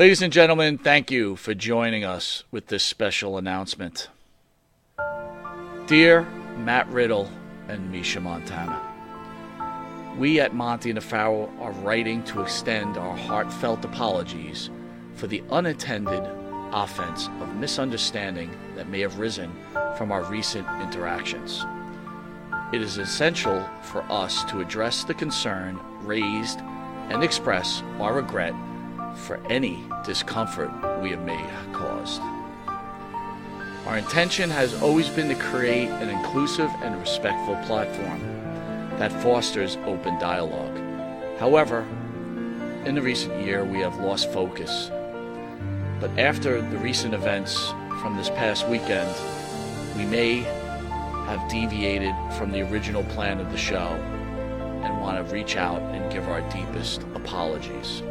Ladies and gentlemen, thank you for joining us with this special announcement. Dear Matt Riddle and Misha Montana, we at Monty and the Pharaoh are writing to extend our heartfelt apologies for the unintended offense of misunderstanding that may have risen from our recent interactions. It is essential for us to address the concern raised and express our regret for any discomfort we have may have caused. Our intention has always been to create an inclusive and respectful platform that fosters open dialogue. However, in the recent year, we have lost focus. But after the recent events from this past weekend, we may have deviated from the original plan of the show and want to reach out and give our deepest apologies.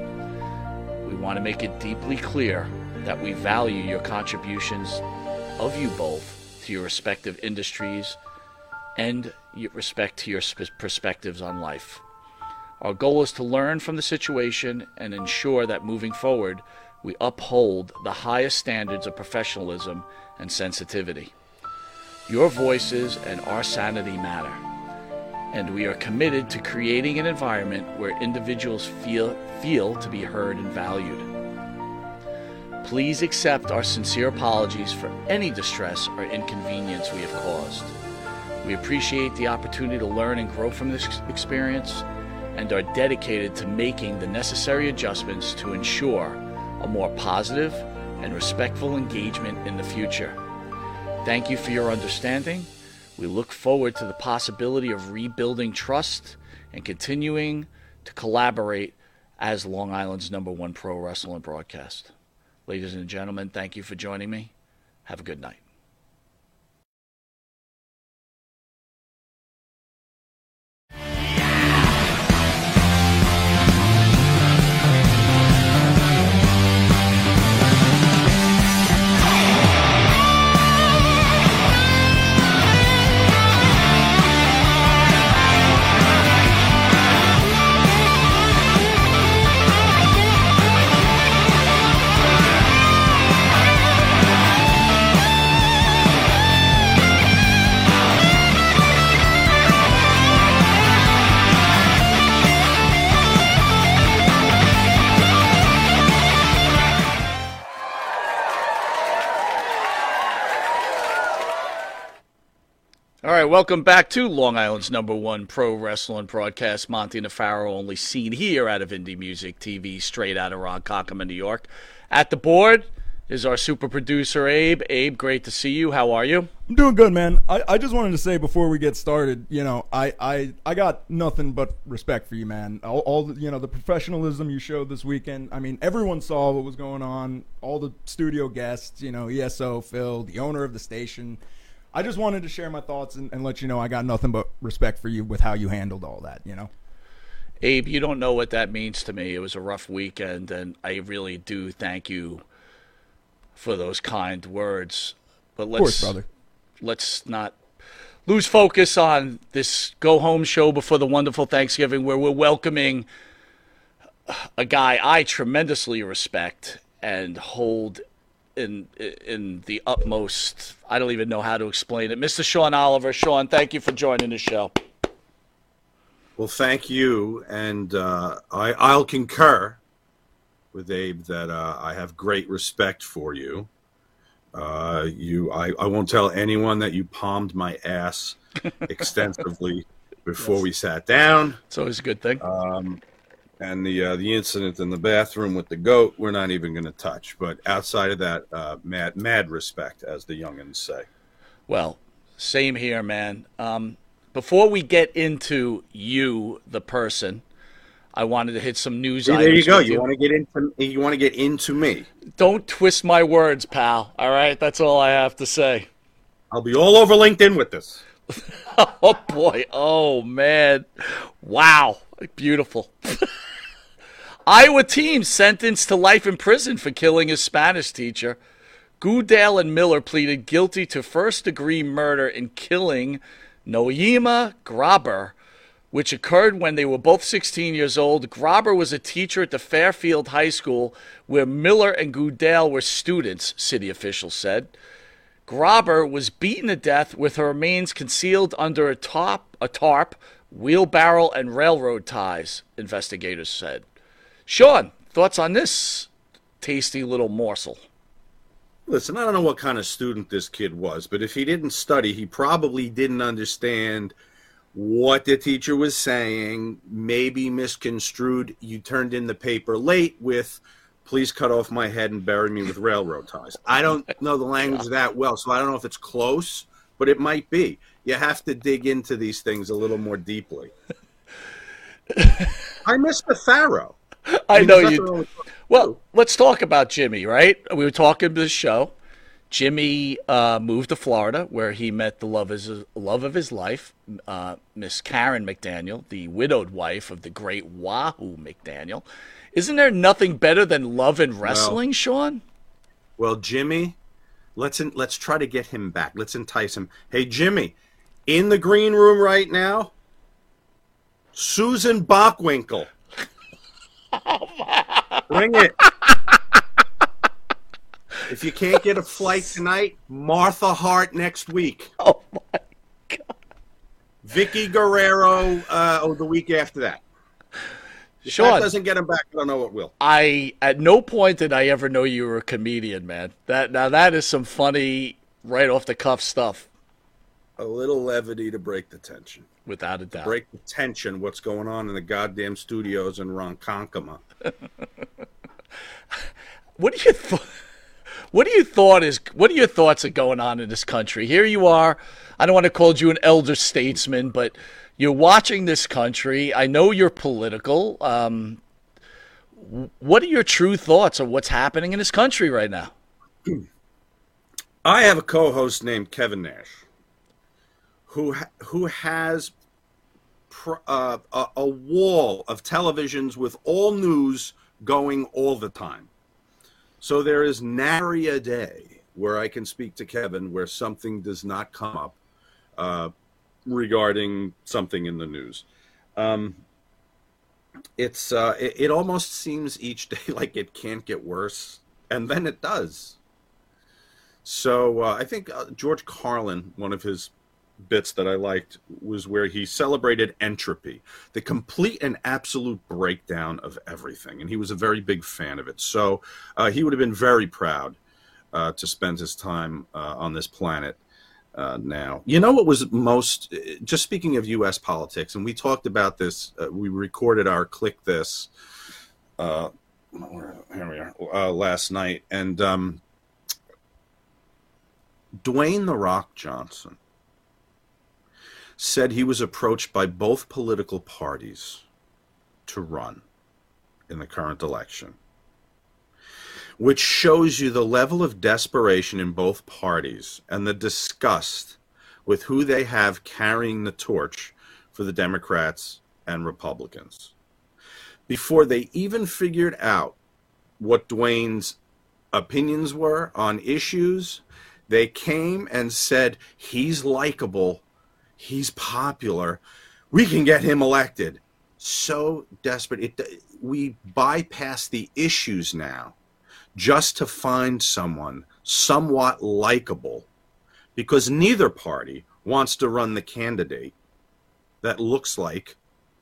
We want to make it deeply clear that we value your contributions of you both to your respective industries and respect to your perspectives on life. Our goal is to learn from the situation and ensure that moving forward, we uphold the highest standards of professionalism and sensitivity. Your voices and our sanity matter, and we are committed to creating an environment where individuals feel to be heard and valued. Please accept our sincere apologies for any distress or inconvenience we have caused. We appreciate the opportunity to learn and grow from this experience and are dedicated to making the necessary adjustments to ensure a more positive and respectful engagement in the future. Thank you for your understanding. We look forward to the possibility of rebuilding trust and continuing to collaborate as Long Island's #1 pro wrestling broadcast. Ladies and gentlemen, thank you for joining me. Have a good night. All right, welcome back to Long Island's #1 pro wrestling broadcast, Monty Nefaro, only seen here out of Indie Music TV, straight out of Ronkonkoma, New York. At the board is our super producer, Abe. Abe, great to see you. How are you? I'm doing good, man. I just wanted to say before we get started, you know, I got nothing but respect for you, man. All you know, the professionalism you showed this weekend. I mean, everyone saw what was going on. All the studio guests, you know, ESO, Phil, the owner of the station. I just wanted to share my thoughts and let you know I got nothing but respect for you with how you handled all that, you know? Abe, you don't know what that means to me. It was a rough weekend, and I really do thank you for those kind words. But let's not lose focus on this go-home show before the wonderful Thanksgiving where we're welcoming a guy I tremendously respect and hold in the utmost, I don't even know how to explain it. Mr. Sean Oliver. Sean, thank you for joining the show. Well, thank you. And I'll concur with Abe that I have great respect for you. I won't tell anyone that you palmed my ass extensively before we sat down. It's always a good thing. And the incident in the bathroom with the goat, we're not even going to touch. But outside of that, mad respect, as the youngins say. Well, same here, man. Before we get into you, the person, I wanted to hit some news. See, there you go. You want to get into? You want to get into me? Don't twist my words, pal. All right, that's all I have to say. I'll be all over LinkedIn with this. Oh boy! Oh man! Wow! Beautiful. Iowa team sentenced to life in prison for killing his Spanish teacher. Goodale and Miller pleaded guilty to first-degree murder in killing Nohema Graber which occurred when they were both 16 years old. Graber was a teacher at the Fairfield High School, where Miller and Goodale were students, city officials said. Graber was beaten to death with her remains concealed under a tarp, wheelbarrow, and railroad ties, investigators said. Sean, thoughts on this tasty little morsel? Listen, I don't know what kind of student this kid was, but if he didn't study, he probably didn't understand what the teacher was saying, maybe misconstrued. You turned in the paper late with, please cut off my head and bury me with railroad ties. I don't know the language that well, so I don't know if it's close, but it might be. You have to dig into these things a little more deeply. I miss the Pharaoh. I know you. Well, let's talk about Jimmy, right? We were talking this show. Jimmy moved to Florida, where he met the love of his life, Miss Karen McDaniel, the widowed wife of the great Wahoo McDaniel. Isn't there nothing better than love and wrestling, Sean? Well, Jimmy, let's try to get him back. Let's entice him. Hey, Jimmy, in the green room right now, Susan Bockwinkle. Oh, wow. Bring it. If you can't get a flight tonight, Martha Hart next week. Oh, my God. Vicky Guerrero the week after that. If Sean, that doesn't get him back, I don't know what will. At no point did I ever know you were a comedian, man. That is some funny, right-off-the-cuff stuff. A little levity to break the tension. Without a doubt. Break the tension, what's going on in the goddamn studios in Ronkonkoma. What are your thoughts are going on in this country? Here you are. I don't want to call you an elder statesman, but you're watching this country. I know you're political. What are your true thoughts on what's happening in this country right now? I have a co-host named Kevin Nash, who has a wall of televisions with all news going all the time. So there is nary a day where I can speak to Kevin where something does not come up regarding something in the news. It almost seems each day like it can't get worse, and then it does. So I think George Carlin, one of his bits that I liked, was where he celebrated entropy, the complete and absolute breakdown of everything, and he was a very big fan of it. So he would have been very proud to spend his time on this planet now. You know what was most, just speaking of U.S. politics, and we talked about this, we recorded our Click This here we are, last night, and Dwayne The Rock Johnson said he was approached by both political parties to run in the current election, which shows you the level of desperation in both parties and the disgust with who they have carrying the torch for the Democrats and Republicans. Before they even figured out what Dwayne's opinions were on issues, they came and said, he's likable, he's popular, we can get him elected. So desperate. We bypass the issues now just to find someone somewhat likable, because neither party wants to run the candidate that looks like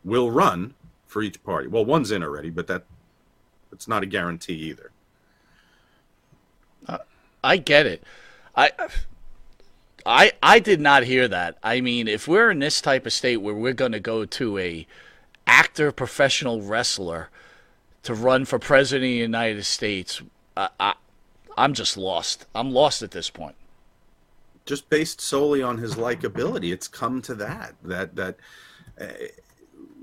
will run for each party. Well, one's in already, but it's not a guarantee either. I get it. I did not hear that. I mean, if we're in this type of state where we're going to go to a actor, professional wrestler to run for president of the United States, I'm just lost. I'm lost at this point. Just based solely on his likability, it's come to that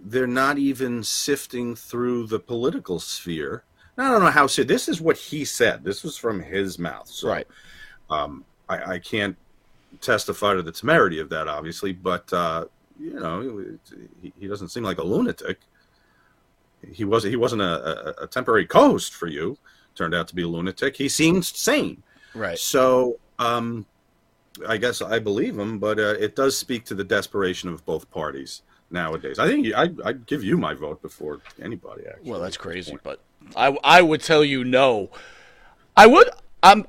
they're not even sifting through the political sphere. Now, I don't know how. So this is what he said. This was from his mouth. So, right. I can't testify to the temerity of that, obviously, but you know, he doesn't seem like a lunatic. He wasn't a temporary co-host for you. Turned out to be a lunatic. He seemed sane, right? So I guess I believe him, but it does speak to the desperation of both parties nowadays. I think I'd give you my vote before anybody, actually. Well, that's crazy, but I would tell you no. I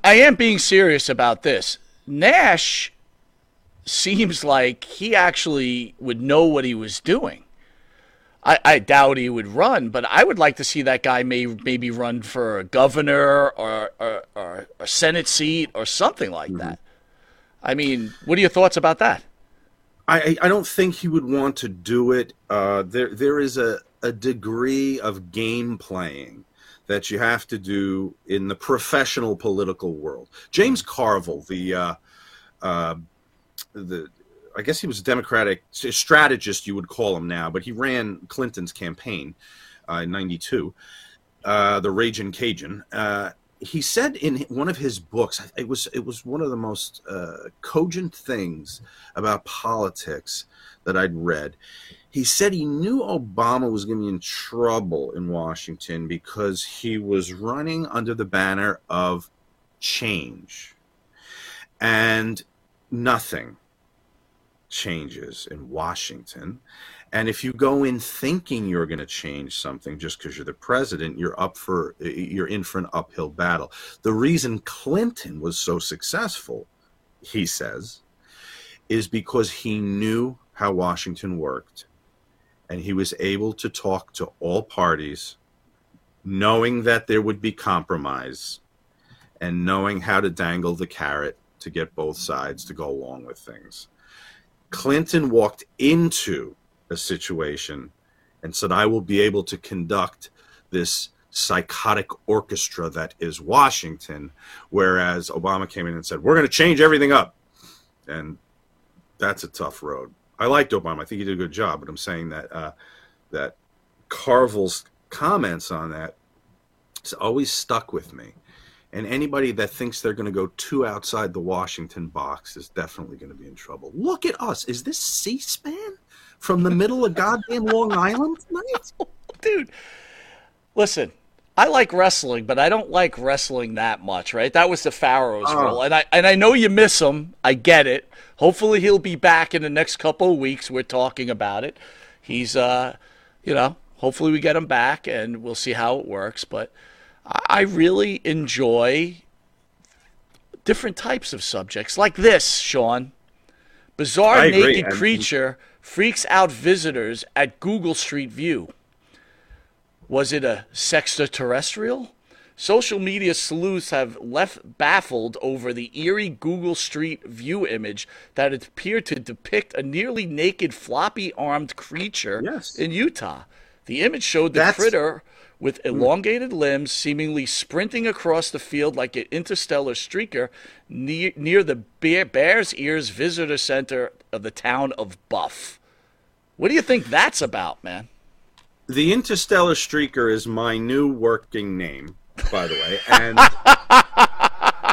am being serious about this. Nash seems like he actually would know what he was doing. I doubt he would run, but I would like to see that guy maybe run for a governor or a Senate seat or something like that. I mean, what are your thoughts about that? I don't think he would want to do it. There is a degree of game playing that you have to do in the professional political world. James Carville, the I guess he was a Democratic strategist, you would call him now, but he ran Clinton's campaign in 92, the Ragin' Cajun. He said in one of his books, it was one of the most cogent things about politics that I'd read. He said he knew Obama was going to be in trouble in Washington because he was running under the banner of change. And nothing changes in Washington. And if you go in thinking you're going to change something just because you're the president, you're in for an uphill battle. The reason Clinton was so successful, he says, is because he knew how Washington worked, and he was able to talk to all parties, knowing that there would be compromise, and knowing how to dangle the carrot to get both sides to go along with things. Clinton walked into a situation and said, I will be able to conduct this psychotic orchestra that is Washington, whereas Obama came in and said, we're going to change everything up. And that's a tough road. I liked Obama. I think he did a good job, but I'm saying that that Carville's comments on that has always stuck with me. And anybody that thinks they're going to go too outside the Washington box is definitely going to be in trouble. Look at us. Is this C-SPAN from the middle of goddamn Long Island tonight? Dude, listen, I like wrestling, but I don't like wrestling that much, right? That was the Pharaoh's role. And I know you miss him. I get it. Hopefully he'll be back in the next couple of weeks. We're talking about it. He's, hopefully we get him back and we'll see how it works. But I really enjoy different types of subjects like this, Sean. Bizarre naked creature freaks out visitors at Google Street View. Was it a sexterrestrial? Social media sleuths have left baffled over the eerie Google Street View image that appeared to depict a nearly naked, floppy-armed creature in Utah. The image showed the critter with elongated limbs seemingly sprinting across the field like an interstellar streaker near the Bears Ears Visitor Center of the town of Buff. What do you think that's about, man? The interstellar streaker is my new working name, by the way. And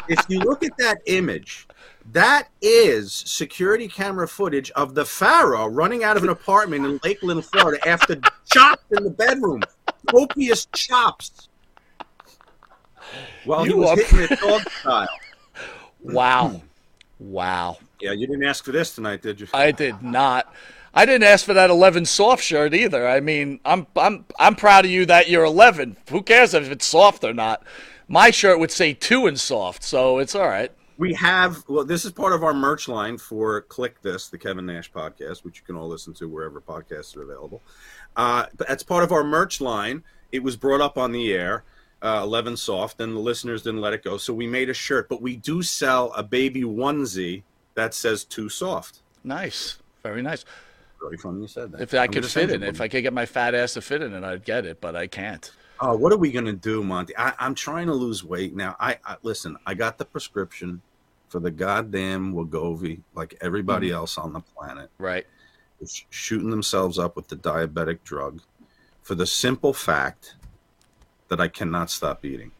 if you look at that image, that is security camera footage of the Pharaoh running out of an apartment in Lakeland, Florida, after chopped in the bedroom. Copious chops. Well, he was hitting it dog style. Wow. Yeah, you didn't ask for this tonight, did you? I did not. I didn't ask for that 11 soft shirt either. I mean, I'm proud of you that you're 11. Who cares if it's soft or not? My shirt would say 2 and soft, so it's all right. We have, this is part of our merch line for Click This, the Kevin Nash podcast, which you can all listen to wherever podcasts are available. But that's part of our merch line. It was brought up on the air, 11 soft, and the listeners didn't let it go. So we made a shirt, but we do sell a baby onesie that says 2 soft. Nice. Very nice. Really funny you said that. If I could fit in it, if I could get my fat ass to fit in it, I'd get it, but I can't. What are we going to do, Monty? I'm trying to lose weight now. Listen, I got the prescription for the goddamn Wegovy like everybody else on the planet. Right. It's shooting themselves up with the diabetic drug for the simple fact that I cannot stop eating.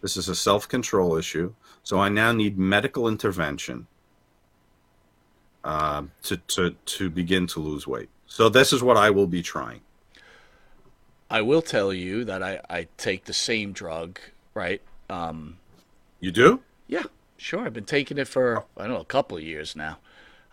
This is a self-control issue, so I now need medical intervention to begin to lose weight. So this is what I will be trying. I will tell you that I take the same drug, right? You do? Yeah, sure. I've been taking it for, a couple of years now.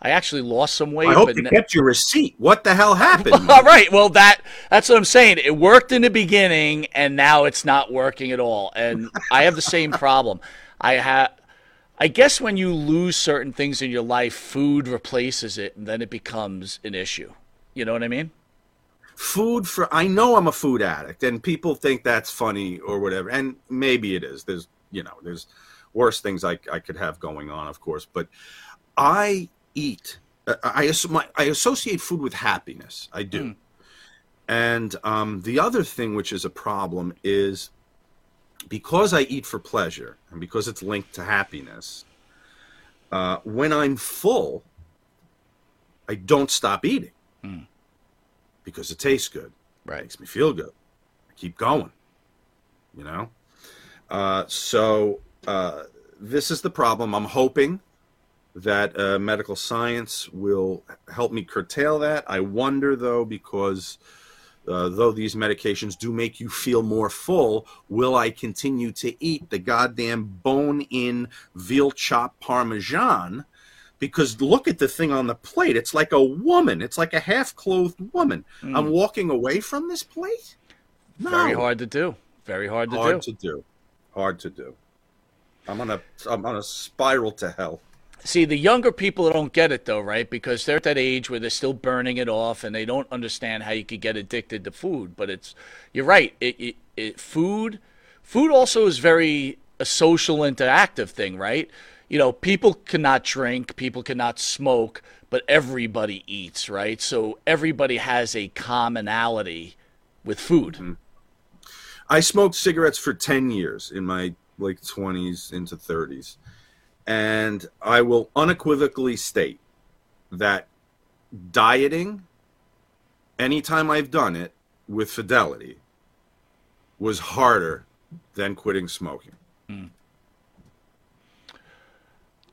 I actually lost some weight. I hope you kept your receipt. What the hell happened? All right. Well, that's what I'm saying. It worked in the beginning, and now it's not working at all. And I have the same problem. I guess when you lose certain things in your life, food replaces it, and then it becomes an issue. You know what I mean? I know I'm a food addict, and people think that's funny or whatever, and maybe it is. There's worse things I could have going on, of course, but I eat. I associate food with happiness. I do. And the other thing which is a problem is because I eat for pleasure and because it's linked to happiness, when I'm full, I don't stop eating because it tastes good. Right. It makes me feel good. I keep going, you know? So this is the problem. I'm hoping that medical science will help me curtail that. I wonder, though, because though these medications do make you feel more full, will I continue to eat the goddamn bone-in veal chop parmesan? Because look at the thing on the plate. It's like a woman. It's like a half-clothed woman. I'm walking away from this plate? No. Very hard to do. Hard to do. I'm on a spiral to hell. See, the younger people don't get it, though, right? Because they're at that age where they're still burning it off, and they don't understand how you could get addicted to food. But you're right. Food also is very a social interactive thing, right? You know, people cannot drink, people cannot smoke, but everybody eats, right? So everybody has a commonality with food. Mm-hmm. I smoked cigarettes for 10 years in my late 20s into 30s. And I will unequivocally state that dieting, anytime I've done it with fidelity, was harder than quitting smoking.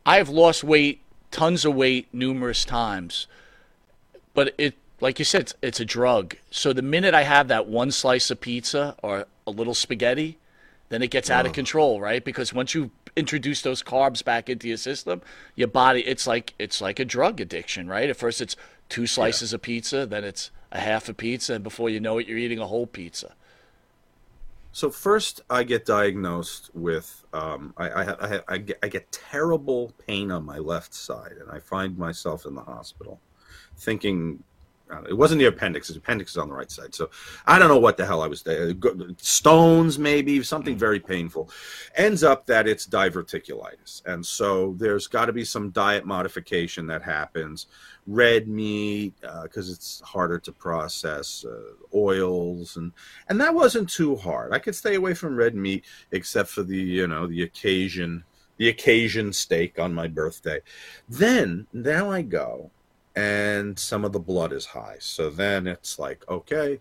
I've lost weight, tons of weight, numerous times. But it, like you said, it's a drug. So the minute I have that one slice of pizza or a little spaghetti, then it gets out of control, right? Because once you introduce those carbs back into your system, your body, it's like a drug addiction, right? At first it's two slices of pizza, then it's a half a pizza, and before you know it, you're eating a whole pizza. So first I get diagnosed with I get terrible pain on my left side, and I find myself in the hospital thinking, it wasn't the appendix. The appendix is on the right side. So I don't know what the hell I was there. Stones, maybe, something very painful. Ends up that it's diverticulitis. And so there's got to be some diet modification that happens. Red meat, because it's harder to process, oils. And that wasn't too hard. I could stay away from red meat except for the occasion steak on my birthday. Then, now I go. And some of the blood is high. So then it's like, okay,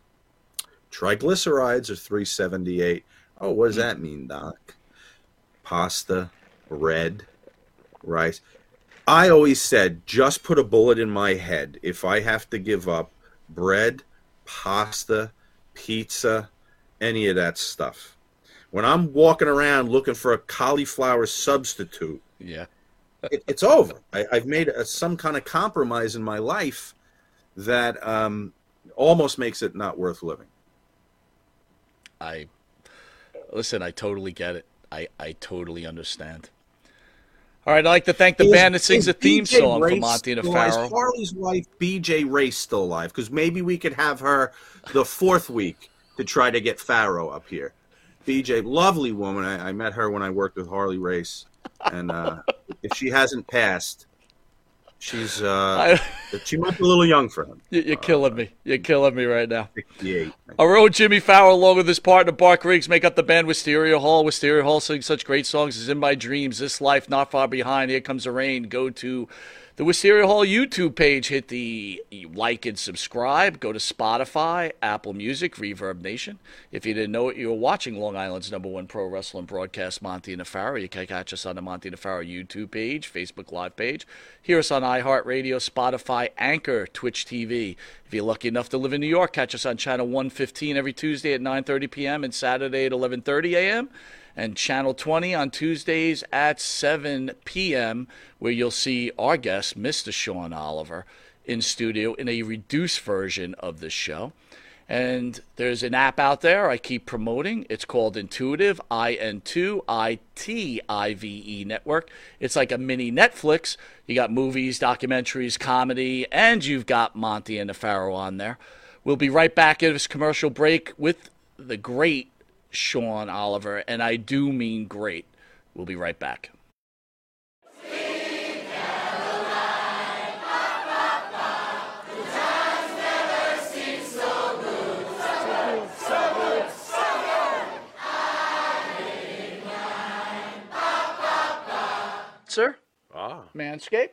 triglycerides are 378. Oh, what does that mean, Doc? Pasta, red, rice. I always said, just put a bullet in my head. If I have to give up bread, pasta, pizza, any of that stuff. When I'm walking around looking for a cauliflower substitute. Yeah. It's over. I've made some kind of compromise in my life that almost makes it not worth living. I totally get it. I totally understand. All right, I'd like to thank the band that sings a theme song for Montina Farrow. Is Harley's wife, BJ Race, still alive? Because maybe we could have her the fourth week to try to get Farrow up here. BJ, lovely woman. I met her when I worked with Harley Race. And if she hasn't passed, she's she might be a little young for him. You're killing me. You're killing me right now. 68. Our own Jimmy Fowler, along with his partner Bart Riggs, make up the band Wisteria Hall. Wisteria Hall sings such great songs as "In My Dreams," "This Life," "Not Far Behind," "Here Comes the Rain." Go to the Wisteria Hall YouTube page. Hit the like and subscribe. Go to Spotify, Apple Music, Reverb Nation. If you didn't know it, you were watching Long Island's #1 pro wrestling broadcast, Montina Farrow. You can catch us on the Montina Farrow YouTube page, Facebook Live page. Hear us on iHeartRadio, Spotify, Anchor, Twitch TV. If you're lucky enough to live in New York, catch us on Channel 115 every Tuesday at 9:30 p.m. and Saturday at 11:30 a.m. and Channel 20 on Tuesdays at 7 p.m., where you'll see our guest, Mr. Sean Oliver, in studio in a reduced version of the show. And there's an app out there I keep promoting. It's called Intuitive, INTIVE Network. It's like a mini Netflix. You got movies, documentaries, comedy, and you've got Monty and the Pharaoh on there. We'll be right back at this commercial break with the great Sean Oliver, and I do mean great. We'll be right back. Sir, Manscaped.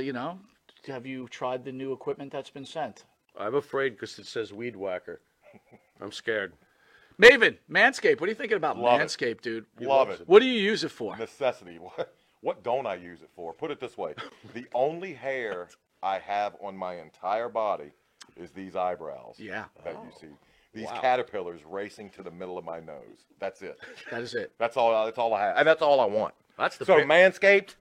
You know, have you tried the new equipment that's been sent? I'm afraid because it says Weed Whacker. I'm scared. Maven, Manscaped. What are you thinking about Manscaped, dude? Love it. What do you use it for? Necessity. What don't I use it for? Put it this way: the only hair I have on my entire body is these eyebrows. Yeah. That you see. These caterpillars racing to the middle of my nose. That's it. That is it. That's all. That's all I have, and that's all I want. Manscaped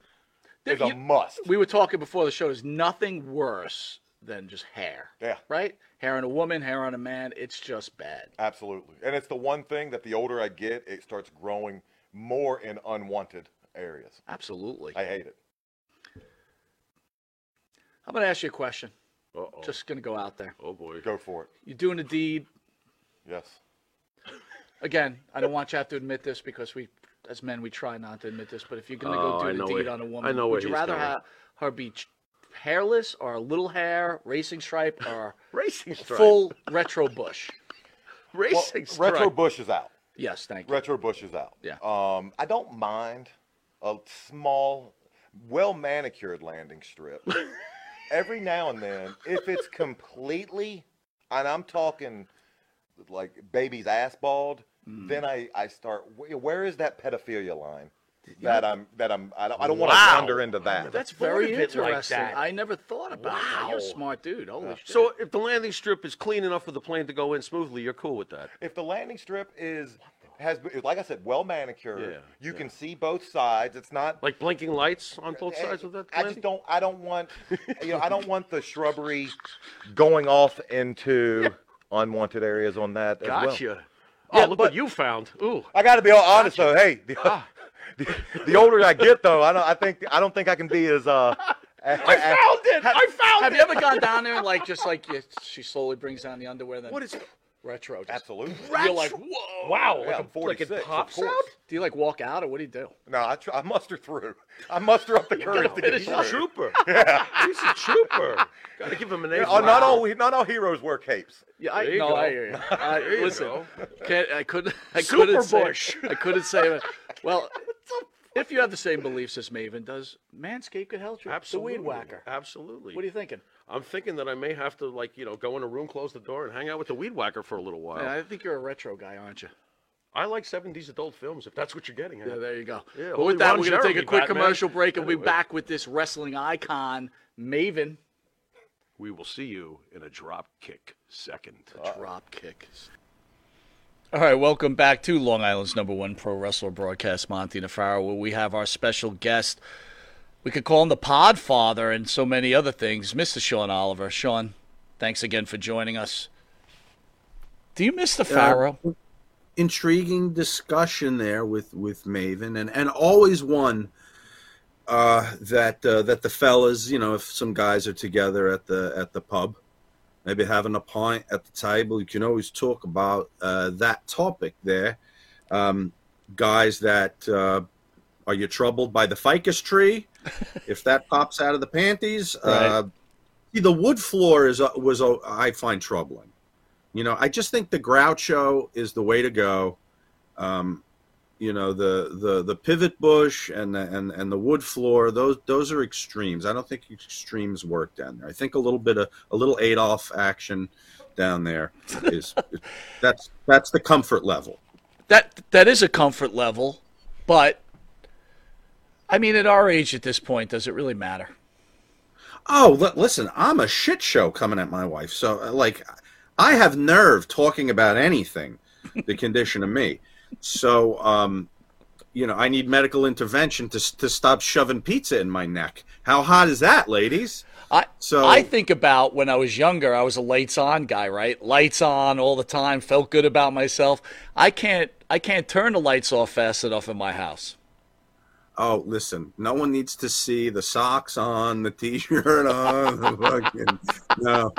is a must. We were talking before the show. There's nothing worse than just hair. Yeah. Right? Hair on a woman, hair on a man. It's just bad. Absolutely. And it's the one thing that the older I get, it starts growing more in unwanted areas. Absolutely. I hate it. I'm going to ask you a question. Uh-oh. Just going to go out there. Oh, boy. Go for it. You're doing a deed. Yes. Again, I don't want you to have to admit this because we... As men, we try not to admit this, but if you're going to go do the deed on a woman, would you rather have her be hairless or a little hair, racing stripe, or full retro bush? Racing stripe. Retro bush is out. Yes, thank you. Retro bush is out. Yeah. I don't mind a small, well-manicured landing strip. Every now and then, if it's completely, and I'm talking like baby's ass bald, then I start. Where is that pedophilia line? I don't want to wander into that. That's very interesting. Like that. I never thought about that. You're a smart dude. Holy shit. So if the landing strip is clean enough for the plane to go in smoothly, you're cool with that. If the landing strip has, like I said, well manicured, you can see both sides. It's not like blinking lights on both sides of that. I don't want I don't want the shrubbery going off into unwanted areas on that. Gotcha. As well. Oh, yeah, look what you found! Ooh, I got to be all honest though. Hey, the older I get though, I don't think I can be as. I found it. Have you ever gone down there and she slowly brings down the underwear? Then what is it? Retro? Absolutely. You're like, whoa! Wow! Yeah, like it pops out. Do you walk out or what do you do? No, I muster through. I muster up the courage to get through. Trooper. Yeah, he's a trooper. Gotta give him an A. Not all heroes wear capes. Yeah, I hear you. Listen, I couldn't say. Well, if you have the same beliefs as Maven does, Manscaped could help you. Absolutely, the Weed Whacker. Absolutely. What are you thinking? I'm thinking that I may have to go in a room, close the door, and hang out with the Weed Whacker for a little while. Yeah, I think you're a retro guy, aren't you? I like 70s adult films, if that's what you're getting at. Yeah, there you go. Yeah, well, with that, we're going to take a quick commercial break, and we'll be back with this wrestling icon, Maven. We will see you in a drop kick second. Drop kick. All right, welcome back to Long Island's #1 pro wrestler broadcast, Monty Nefaro, where we have our special guest. We could call him the Podfather and so many other things, Mr. Sean Oliver. Sean, thanks again for joining us. Do you miss the Pharaoh? Intriguing discussion there with Maven, and always one that the fellas, if some guys are together at the pub, maybe having a pint at the table, you can always talk about that topic there. Guys that are you troubled by the ficus tree? If that pops out of the panties, the wood floor was I find troubling. I just think the Groucho is the way to go. The pivot bush and the wood floor, those are extremes. I don't think extremes work down there. I think a little Adolf action down there is that's the comfort level. That is a comfort level, but at our age at this point, does it really matter? Oh, listen, I'm a shit show coming at my wife. So I have nerve talking about anything, the condition of me. So, you know, I need medical intervention to stop shoving pizza in my neck. How hot is that, ladies? I think about when I was younger, I was a lights on guy, right? Lights on all the time, felt good about myself. I can't turn the lights off fast enough in my house. Oh, listen, no one needs to see the socks on, the T-shirt on, the fucking, no.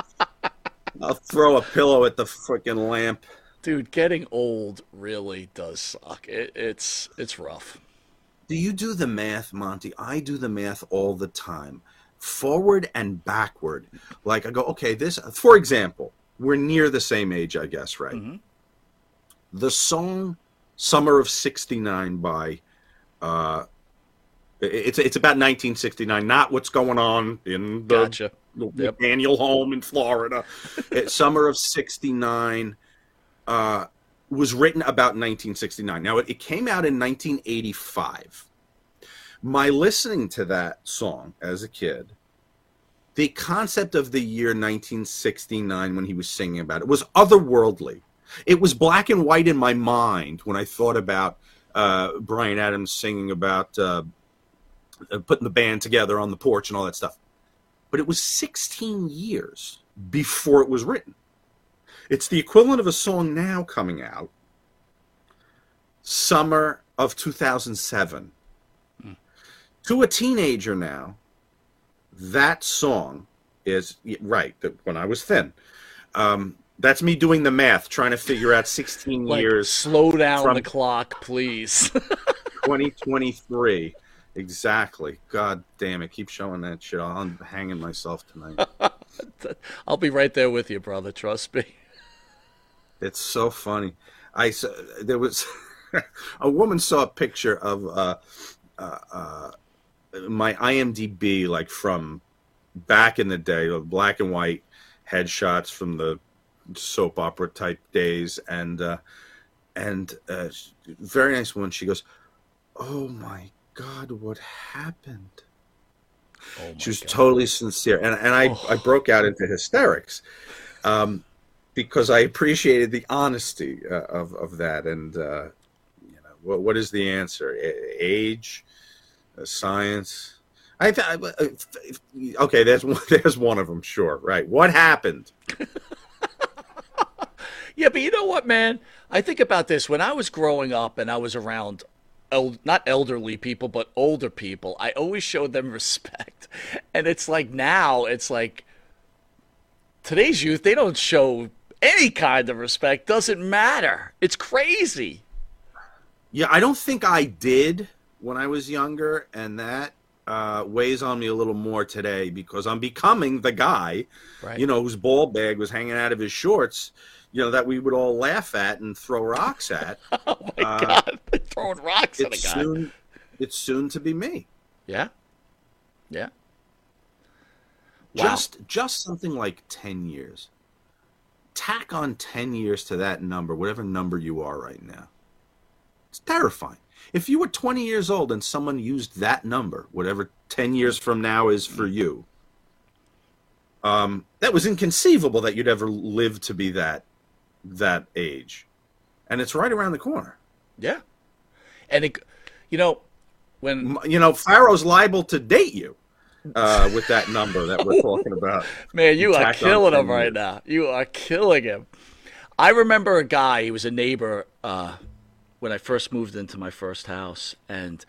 I'll throw a pillow at the freaking lamp. Dude, getting old really does suck. It's rough. Do you do the math, Monty? I do the math all the time. Forward and backward. Like, I go, okay, this, for example, we're near the same age, I guess, right? Mm-hmm. The song Summer of 69 by... It's about 1969, not what's going on in the gotcha. McDaniel home in Florida. Summer of 69 was written about 1969. Now, it came out in 1985. My listening to that song as a kid, the concept of the year 1969 when he was singing about it was otherworldly. It was black and white in my mind when I thought about Bryan Adams singing about putting the band together on the porch and all that stuff. But it was 16 years before it was written. It's the equivalent of a song now coming out, summer of 2007. Mm. To a teenager now, that song is, right, when I was thin. That's me doing the math, trying to figure out 16 like, years. Slow down from the clock, please. 2023. Exactly. God damn it. Keep showing that shit. I'm hanging myself tonight. I'll be right there with you, brother. Trust me. It's so funny. There was a woman saw a picture of my IMDb, like from back in the day, of black and white headshots from the soap opera type days, and very nice one. She goes, "Oh my God, what happened?" Oh my she was God. Totally sincere, and I broke out into hysterics because I appreciated the honesty of that. And you know, what is the answer? Age, science. Okay, there's one of them. Sure, right. What happened? Yeah, but you know what, man? I think about this. When I was growing up and I was around, not elderly people, but older people, I always showed them respect. And it's like now, it's like today's youth, they don't show any kind of respect. Doesn't matter. It's crazy. Yeah, I don't think I did when I was younger. And that weighs on me a little more today because I'm becoming the guy, right, you know, whose ball bag was hanging out of his shorts. You know, that we would all laugh at and throw rocks at. Oh, my God. They're throwing rocks at a guy. It's soon to be me. Yeah? Yeah. Wow. Just something like 10 years. Tack on 10 years to that number, whatever number you are right now. It's terrifying. If you were 20 years old and someone used that number, whatever 10 years from now is for you, that was inconceivable that you'd ever live to be that age, and it's right around the corner. Yeah. And it, you know, when you know Pharaoh's liable to date you with that number that we're talking about. Man, you are killing him right now. You are killing him. I remember a guy, he was a neighbor when I first moved into my first house, and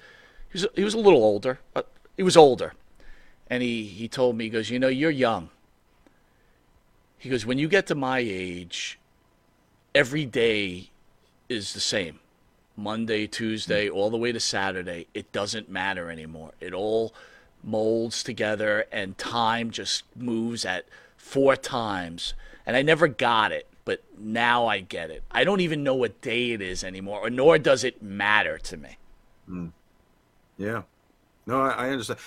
he was a little older, but he was older, and he told me, he goes, "You know, you're young." He goes, "When you get to my age, every day is the same. Monday, Tuesday, all the way to Saturday. It doesn't matter anymore. It all molds together, and time just moves at 4 times. And I never got it, but now I get it. I don't even know what day it is anymore, or nor does it matter to me." Mm. Yeah. No, I understand.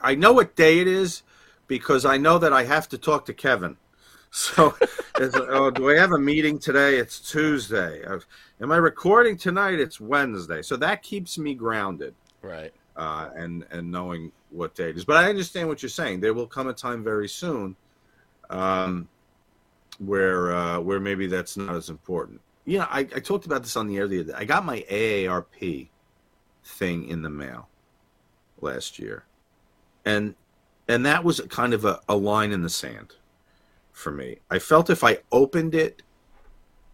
I know what day it is, because I know that I have to talk to Kevin. So, do I have a meeting today? It's Tuesday. Am I recording tonight? It's Wednesday. So that keeps me grounded. Right. And knowing what day it is. But I understand what you're saying. There will come a time very soon where maybe that's not as important. you know, I talked about this on the air the other day. I got my AARP thing in the mail last year. And that was kind of a line in the sand for me. I felt if I opened it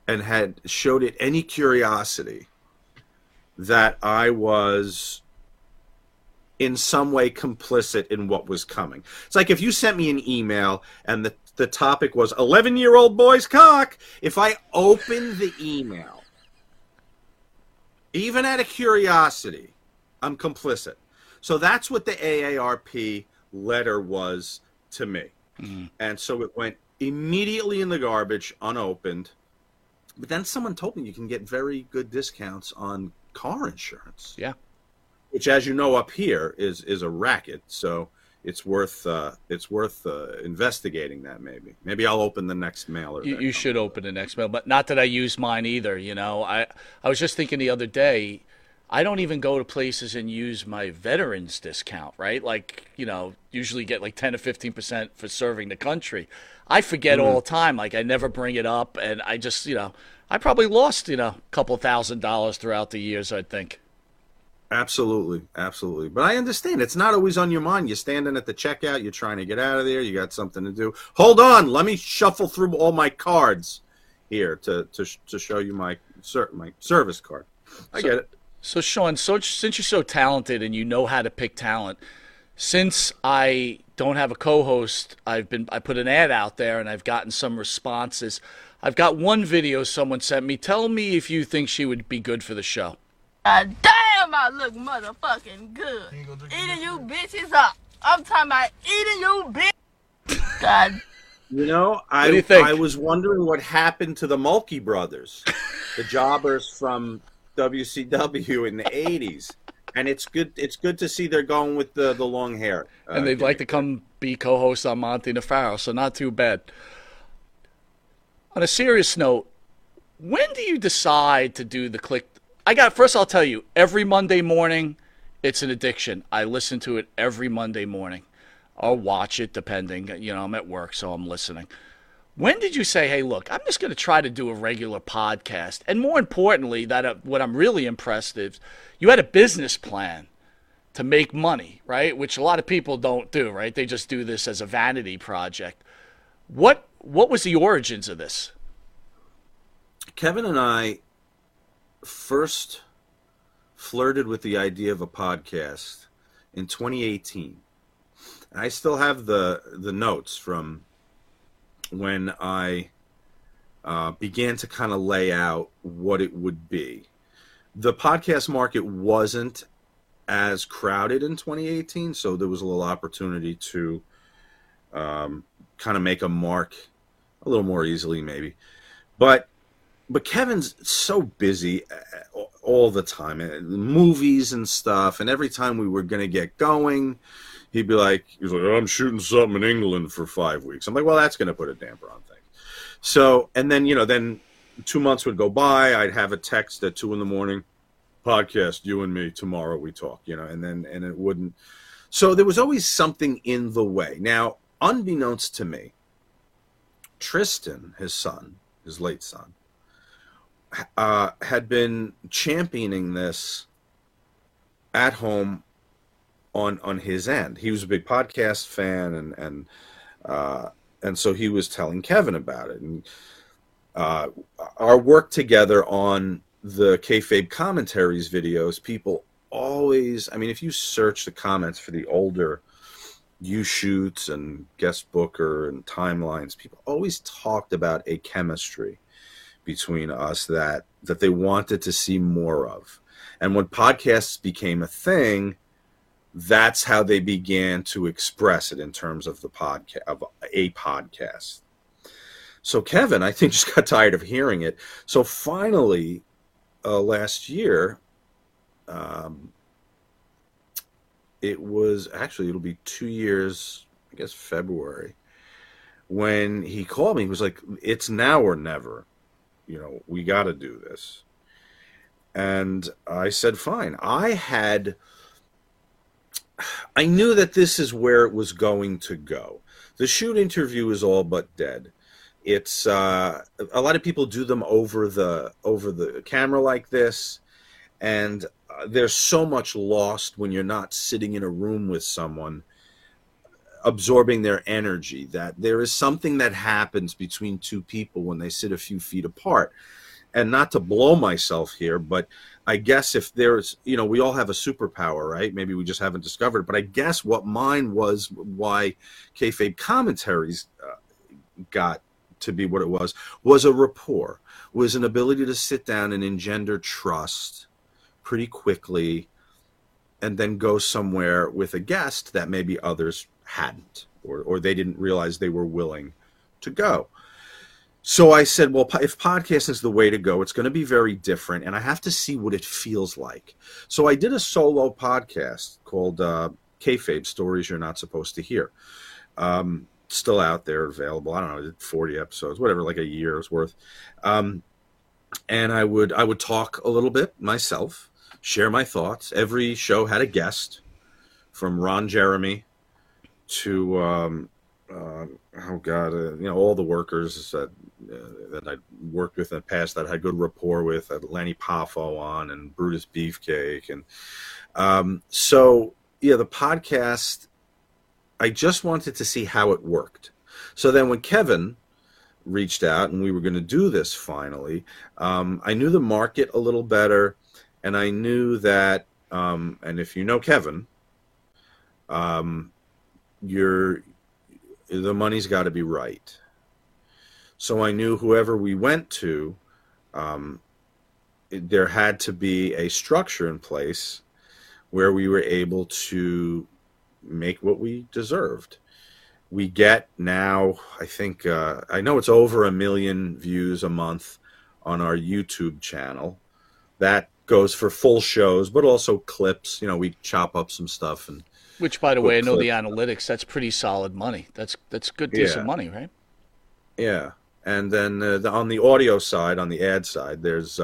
and had showed it any curiosity, that I was in some way complicit in what was coming. It's like if you sent me an email and the topic was 11-year-old boy's cock, if I opened the email, even out of curiosity, I'm complicit. So that's what the AARP letter was to me. Mm. And so it went immediately in the garbage, unopened. But then someone told me you can get very good discounts on car insurance. Yeah. Which, as you know, up here is a racket, so it's worth investigating that maybe. Maybe I'll open the next mail. You should open the next mail, but not that I use mine either, you know. I was just thinking the other day, I don't even go to places and use my veterans discount, right? Like, you know, usually get like 10 to 15% for serving the country. I forget all the time. Like, I never bring it up, and I just, you know, I probably lost, you know, a couple $1,000s throughout the years, I think. Absolutely, absolutely. But I understand. It's not always on your mind. You're standing at the checkout. You're trying to get out of there. You got something to do. Hold on. Let me shuffle through all my cards here to show you my service card. I get it. So, Sean, since you're so talented and you know how to pick talent, since I don't have a co-host, I put an ad out there and I've gotten some responses. I've got one video someone sent me. Tell me if you think she would be good for the show. Damn, I look motherfucking good. Eating you bitches up. I'm talking about eating you bitches. God. You know, I was wondering what happened to the Mulkey brothers, the jobbers from WCW in the 80s. And it's good to see they're going with the long hair. And they'd like to come be co-host on Monty Nefaro, so not too bad. On a serious note, when do you decide to do the Click? I'll tell you, every Monday morning, it's an addiction. I listen to it every Monday morning, or watch it, depending. You know, I'm at work, so I'm listening. When did you say, hey, look, I'm just going to try to do a regular podcast? And more importantly, what I'm really impressed is you had a business plan to make money, right? Which a lot of people don't do, right? They just do this as a vanity project. What was the origins of this? Kevin and I first flirted with the idea of a podcast in 2018. And I still have the notes from when I began to kind of lay out what it would be. The podcast market wasn't as crowded in 2018, so there was a little opportunity to kind of make a mark a little more easily maybe. But Kevin's so busy all the time, movies and stuff. And every time we were going to get going, he's like, I'm shooting something in England for 5 weeks. I'm like, well, that's going to put a damper on things. So, and then, you know, 2 months would go by. I'd have a text at 2 a.m, podcast, you and me, tomorrow we talk, you know, and it wouldn't. So there was always something in the way. Now, unbeknownst to me, Tristan, his late son, had been championing this at home on his end. He was a big podcast fan, and so he was telling Kevin about it. And our work together on the Kayfabe Commentaries videos, people always, I mean, if you search the comments for the older You Shoots and Guest Booker and Timelines, people always talked about a chemistry between us that they wanted to see more of. And when podcasts became a thing, that's how they began to express it in terms of a podcast. So Kevin, I think, just got tired of hearing it. So finally, last year, it'll be 2 years, I guess February, when he called me. He was like, it's now or never. You know, we got to do this. And I said, fine. I knew that this is where it was going to go. The shoot interview is all but dead. It's a lot of people do them over the camera like this, and there's so much lost when you're not sitting in a room with someone absorbing their energy, that there is something that happens between two people when they sit a few feet apart. And not to blow myself here, but I guess if there's, you know, we all have a superpower, right? Maybe we just haven't discovered it. But I guess what mine was, why Kayfabe Commentaries got to be what it was a rapport, was an ability to sit down and engender trust pretty quickly, and then go somewhere with a guest that maybe others hadn't, or they didn't realize they were willing to go. So I said, well, if podcasting is the way to go, it's going to be very different, and I have to see what it feels like. So I did a solo podcast called Kayfabe, Stories You're Not Supposed to Hear. Still out there, available. I don't know, I did 40 episodes, whatever, like a year's worth. And I would talk a little bit myself, share my thoughts. Every show had a guest, from Ron Jeremy to, all the workers that I worked with in the past that I had good rapport with, Lenny Poffo on, and Brutus Beefcake. And the podcast, I just wanted to see how it worked. So then when Kevin reached out and we were going to do this finally, I knew the market a little better, and I knew that, and if you know Kevin, the money's got to be right. So I knew whoever we went to, there had to be a structure in place where we were able to make what we deserved. We get now, I think, I know it's over 1 million views a month on our YouTube channel. That goes for full shows, but also clips. You know, we chop up some stuff. And which, by the way, I know the analytics, that's pretty solid money. That's good, decent money, right? Yeah. And then on the audio side, on the ad side, there's,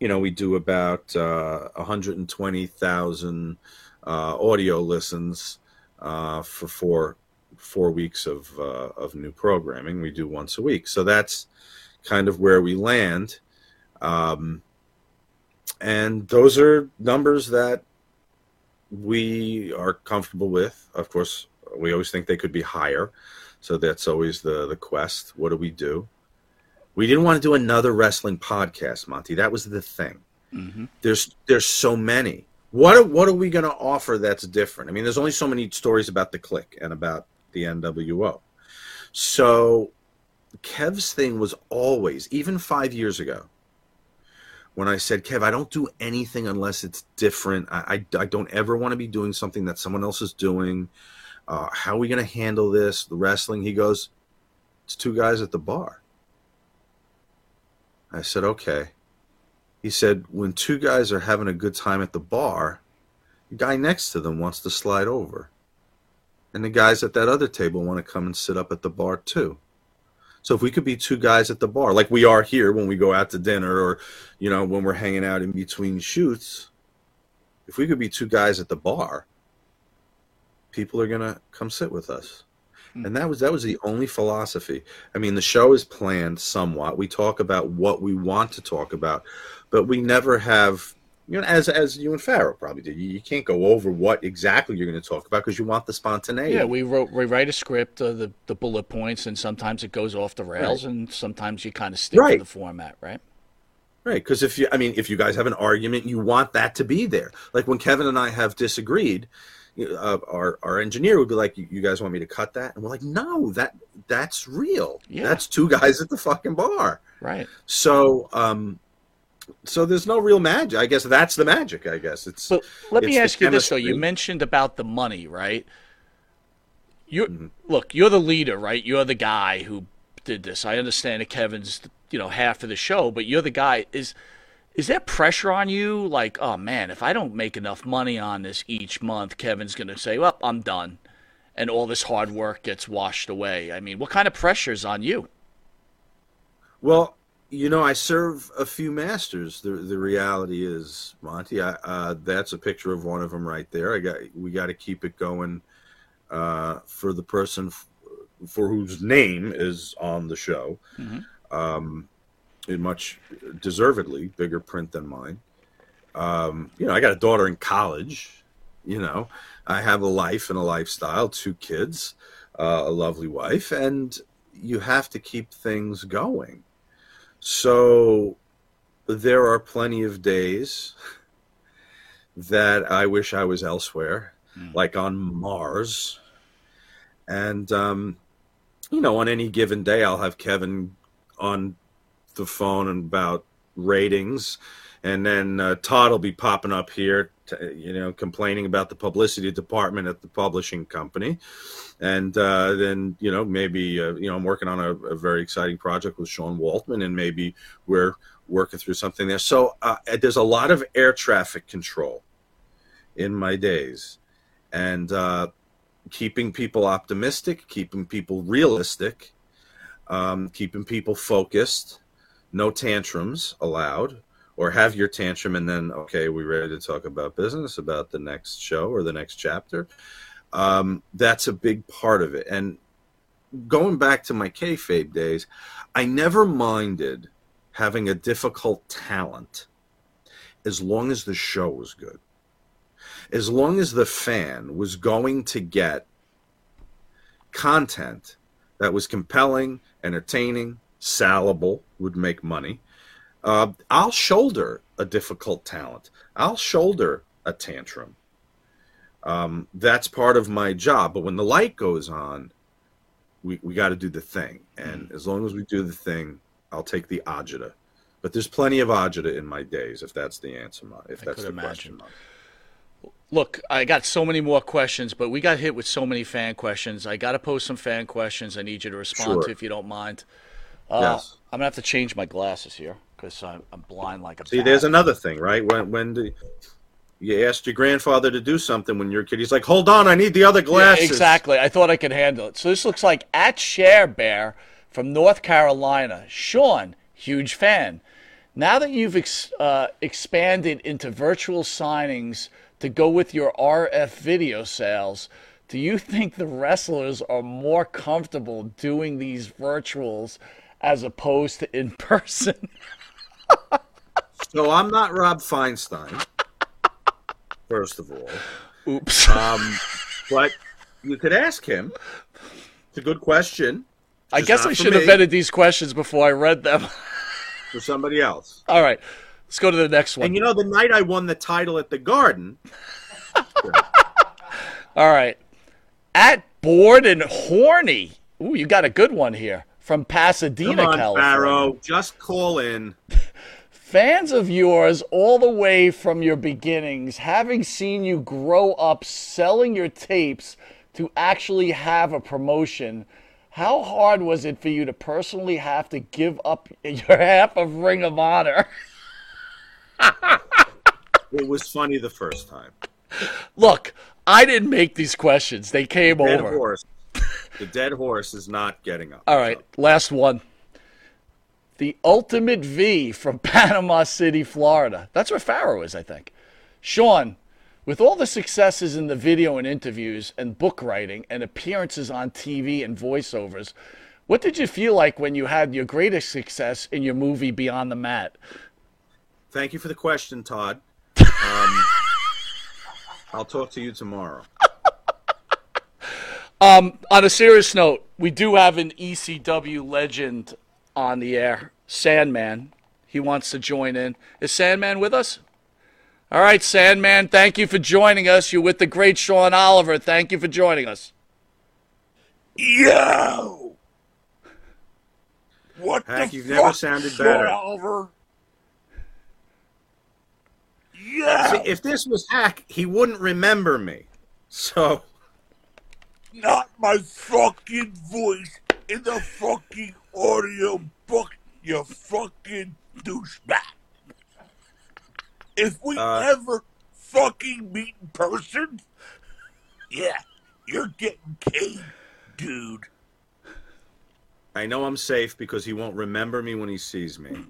we do about 120,000 audio listens for four weeks of new programming. We do once a week. So that's kind of where we land. And those are numbers that we are comfortable with. Of course, we always think they could be higher. So that's always the quest. What do? We didn't want to do another wrestling podcast, Monty. That was the thing. Mm-hmm. There's so many. What are we going to offer that's different? I mean, there's only so many stories about the Click and about the NWO. So Kev's thing was always, even 5 years ago, when I said, Kev, I don't do anything unless it's different. I don't ever want to be doing something that someone else is doing. How are we going to handle this, the wrestling? He goes, it's two guys at the bar. I said, okay. He said, when two guys are having a good time at the bar, the guy next to them wants to slide over. And the guys at that other table want to come and sit up at the bar too. So if we could be two guys at the bar, like we are here when we go out to dinner or, you know, when we're hanging out in between shoots, if we could be two guys at the bar, people are going to come sit with us. And that was the only philosophy. I mean, the show is planned somewhat. We talk about what we want to talk about, but we never have, you know, as you and Farrell probably did, you can't go over what exactly you're going to talk about because you want the spontaneity. Yeah, we write a script, the bullet points, and sometimes it goes off the rails, right. And sometimes you kind of stick to the format, right? Right, because if you guys have an argument, you want that to be there. Like when Kevin and I have disagreed, our engineer would be like, you guys want me to cut that? And we're like, no, that's real. Yeah. That's two guys at the fucking bar. Right. So so there's no real magic. I guess that's the magic, I guess. Let me ask you this, though. You mentioned about the money, right? Look, you're the leader, right? You're the guy who did this. I understand that Kevin's, you know, half of the show, but you're the guy. Is there pressure on you? Like, oh, man, if I don't make enough money on this each month, Kevin's going to say, well, I'm done. And all this hard work gets washed away. I mean, what kind of pressure is on you? Well, you know, I serve a few masters. The reality is, Monty, that's a picture of one of them right there. We got to keep it going for the person for whose name is on the show, in much deservedly bigger print than mine. You know, I got a daughter in college. You know, I have a life and a lifestyle, 2 kids, a lovely wife, and you have to keep things going. So there are plenty of days that I wish I was elsewhere, like on Mars. And, you know, on any given day, I'll have Kevin on the phone about ratings. And then Todd will be popping up here, you know, complaining about the publicity department at the publishing company. And then, you know, maybe, you know, I'm working on a very exciting project with Sean Waltman, and maybe we're working through something there. So there's a lot of air traffic control in my days. And keeping people optimistic, keeping people realistic, keeping people focused, no tantrums allowed. Or have your tantrum and then, okay, we're ready to talk about business, about the next show or the next chapter. That's a big part of it. And going back to my kayfabe days, I never minded having a difficult talent as long as the show was good. As long as the fan was going to get content that was compelling, entertaining, sellable, would make money. I'll shoulder a difficult talent. I'll shoulder a tantrum. That's part of my job. But when the light goes on, we got to do the thing. And as long as we do the thing, I'll take the agita. But there's plenty of agita in my days, if that's the answer, if that's the question. Look, I got so many more questions, but we got hit with so many fan questions. I got to post some fan questions I need you to respond to, if you don't mind. Yes. I'm going to have to change my glasses here. I'm blind like a bat. See, there's another thing, right? When you asked your grandfather to do something when you're a kid, he's like, hold on, I need the other glasses. Yeah, exactly. I thought I could handle it. So this looks like at Share Bear from North Carolina. Sean, huge fan. Now that you've expanded into virtual signings to go with your RF video sales, do you think the wrestlers are more comfortable doing these virtuals as opposed to in person? So I'm not Rob Feinstein, first of all. Oops. But you could ask him. It's a good question. I guess I should have vetted these questions before I read them. For somebody else. All right. Let's go to the next one. And, you know, the night I won the title at the Garden. Sure. All right. At Bored and Horny. Ooh, you got a good one here. From Pasadena, California. Come on, Barrow. Just call in. Fans of yours all the way from your beginnings, having seen you grow up selling your tapes to actually have a promotion, how hard was it for you to personally have to give up your half of Ring of Honor? It was funny the first time. Look, I didn't make these questions. They came over. Dead horse. The dead horse is not getting up. All right, last one. The Ultimate V from Panama City, Florida. That's where Farrow is, I think. Sean, with all the successes in the video and interviews and book writing and appearances on TV and voiceovers, what did you feel like when you had your greatest success in your movie Beyond the Mat? Thank you for the question, Todd. I'll talk to you tomorrow. On a serious note, we do have an ECW legend on the air, Sandman. He wants to join in. Is Sandman with us? All right, Sandman, thank you for joining us. You're with the great Sean Oliver. Thank you for joining us. Yo! What Hack, the you've fuck, never sounded better. Sean Oliver? Yo! See, if this was Hack, he wouldn't remember me. So... Not my fucking voice in the fucking audio book, you fucking douchebag. If we ever fucking meet in person, yeah, you're getting paid, dude. I know I'm safe because he won't remember me when he sees me.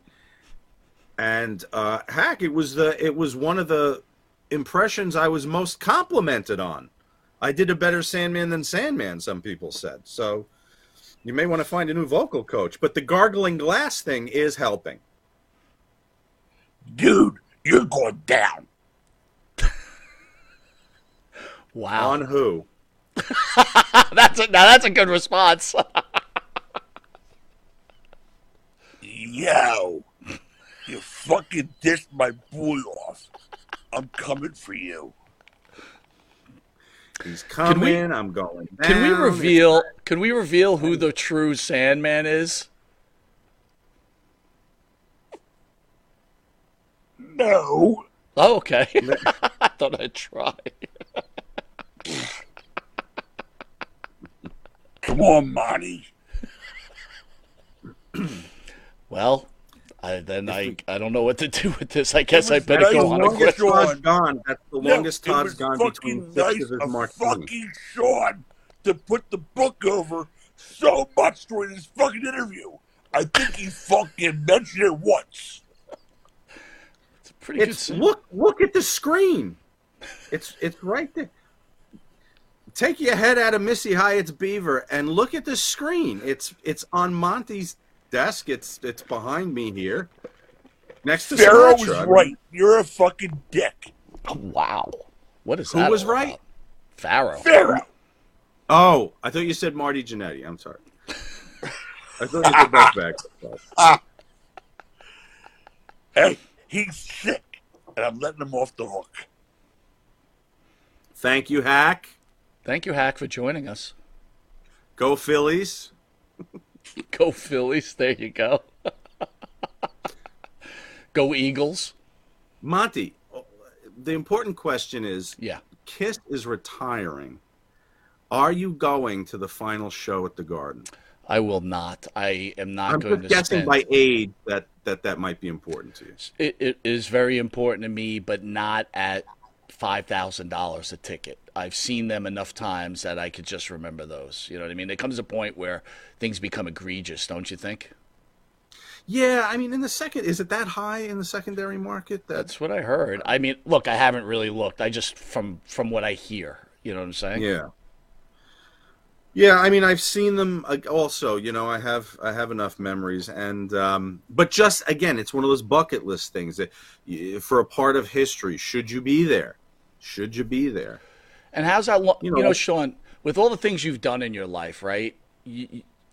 And Hack, it was one of the impressions I was most complimented on. I did a better Sandman than Sandman, some people said. So You may want to find a new vocal coach, but the gargling glass thing is helping. Dude, you're going down. Wow. On who? That's a good response. Yo, you fucking dissed my boy off. I'm coming for you. He's coming. I'm going down. Can we reveal who the true Sandman is? No. Oh, okay. I thought I'd try. Come on, Monty. Well, I don't know what to do with this. I guess I better go on a quick one. That's the longest Todd's gone between sixes of Martini. Fucking Sean to put the book over so much during this fucking interview. I think he fucking mentioned it once. It's a pretty good scene. Look at the screen. It's right there. Take your head out of Missy Hyatt's beaver and look at the screen. It's on Monty's desk. It's behind me here. Next to Pharaoh was right. You're a fucking dick. Oh, wow. What is that? Who was right? Pharaoh. Oh, I thought you said Marty Jannetty. I'm sorry. I thought you said back. Hey, he's sick, and I'm letting him off the hook. Thank you, Hack. Thank you, Hack, for joining us. Go Phillies. Go Phillies. There you go. Go Eagles. Monty, the important question is, Kiss is retiring. Are you going to the final show at the Garden? I will not. I am not going to. I'm just guessing by age that might be important to you. It is very important to me, but not at $5,000 a ticket. I've seen them enough times that I could just remember those. You know what I mean? There comes a point where things become egregious, don't you think? Yeah, I mean, is it that high in the secondary market? That's what I heard. I mean, look, I haven't really looked. I just, from what I hear, you know what I'm saying? Yeah. Yeah, I mean, I've seen them also, you know, I have enough memories. And but just, again, it's one of those bucket list things that for a part of history, should you be there? Should you be there? And how's that long, you know, Sean, with all the things you've done in your life, right?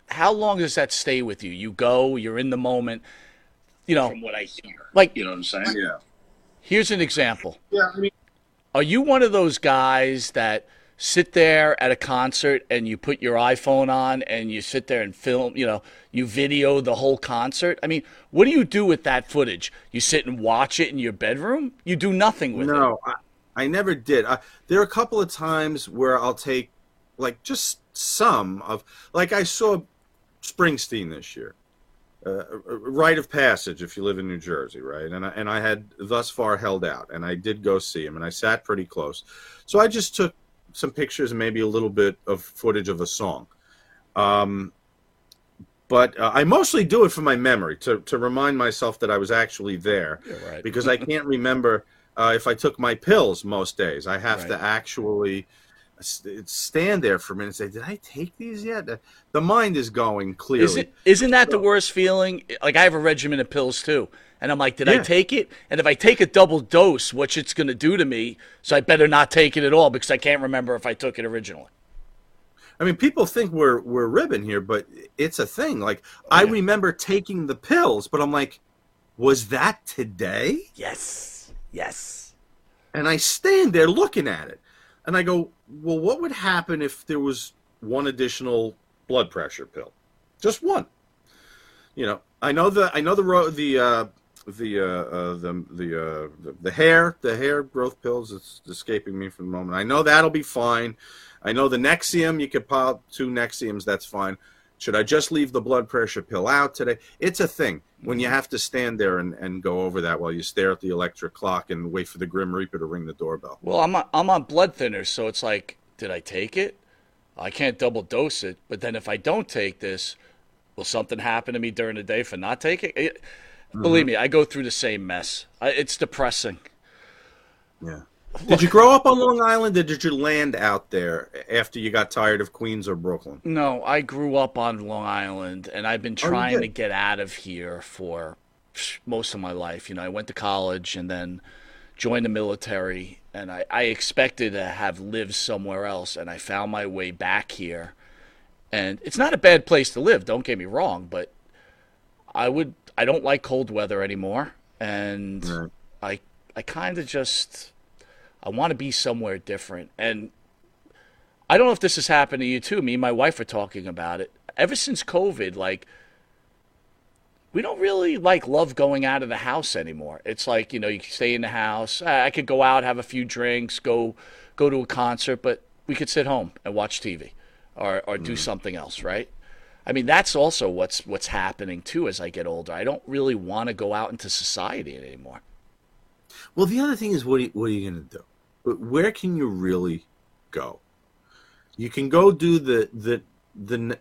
How long does that stay with you? You go, you're in the moment, you know. From what I hear. Like, you know what I'm saying? Yeah. Here's an example. Yeah, I mean. Are you one of those guys that sit there at a concert and you put your iPhone on and you sit there and film, you know, you video the whole concert? I mean, what do you do with that footage? You sit and watch it in your bedroom? You do nothing with it. No. I never did. There are a couple of times where I'll take, like, just some of, like, I saw Springsteen this year, rite of passage if you live in New Jersey, right? And I had thus far held out, and I did go see him, and I sat pretty close. So I just took some pictures and maybe a little bit of footage of a song. But I mostly do it for my memory, to remind myself that I was actually there. You're right. Because I can't remember. If I took my pills most days, I have to actually stand there for a minute and say, did I take these yet? The mind is going clearly. Isn't that the worst feeling? Like, I have a regimen of pills, too. And I'm like, did I take it? And if I take a double dose, what's it's going to do to me? So I better not take it at all because I can't remember if I took it originally. I mean, people think we're ribbing here, but it's a thing. Like, I remember taking the pills, but I'm like, was that today? Yes. And I stand there looking at it. And I go, well, what would happen if there was one additional blood pressure pill? Just one. You know, I know the hair growth pills is escaping me for the moment. I know that'll be fine. I know the Nexium, you could pop 2 Nexiums, that's fine. Should I just leave the blood pressure pill out today? It's a thing when you have to stand there and go over that while you stare at the electric clock and wait for the Grim Reaper to ring the doorbell. Well, I'm on blood thinners, so it's like, did I take it? I can't double dose it. But then if I don't take this, will something happen to me during the day for not taking it? Believe me, I go through the same mess. It's depressing. Yeah. Did you grow up on Long Island, or did you land out there after you got tired of Queens or Brooklyn? No, I grew up on Long Island, and I've been trying to get out of here for most of my life. You know, I went to college and then joined the military, and I expected to have lived somewhere else, and I found my way back here. And it's not a bad place to live, don't get me wrong, but I don't like cold weather anymore, and I kind of just... I want to be somewhere different. And I don't know if this has happened to you too. Me and my wife are talking about it. Ever since COVID, like, we don't really love going out of the house anymore. It's like, you know, you can stay in the house. I could go out, have a few drinks, go to a concert, but we could sit home and watch TV or do something else, right? I mean, that's also what's happening too as I get older. I don't really want to go out into society anymore. Well, the other thing is, what are you going to do? But where can you really go? You can go do the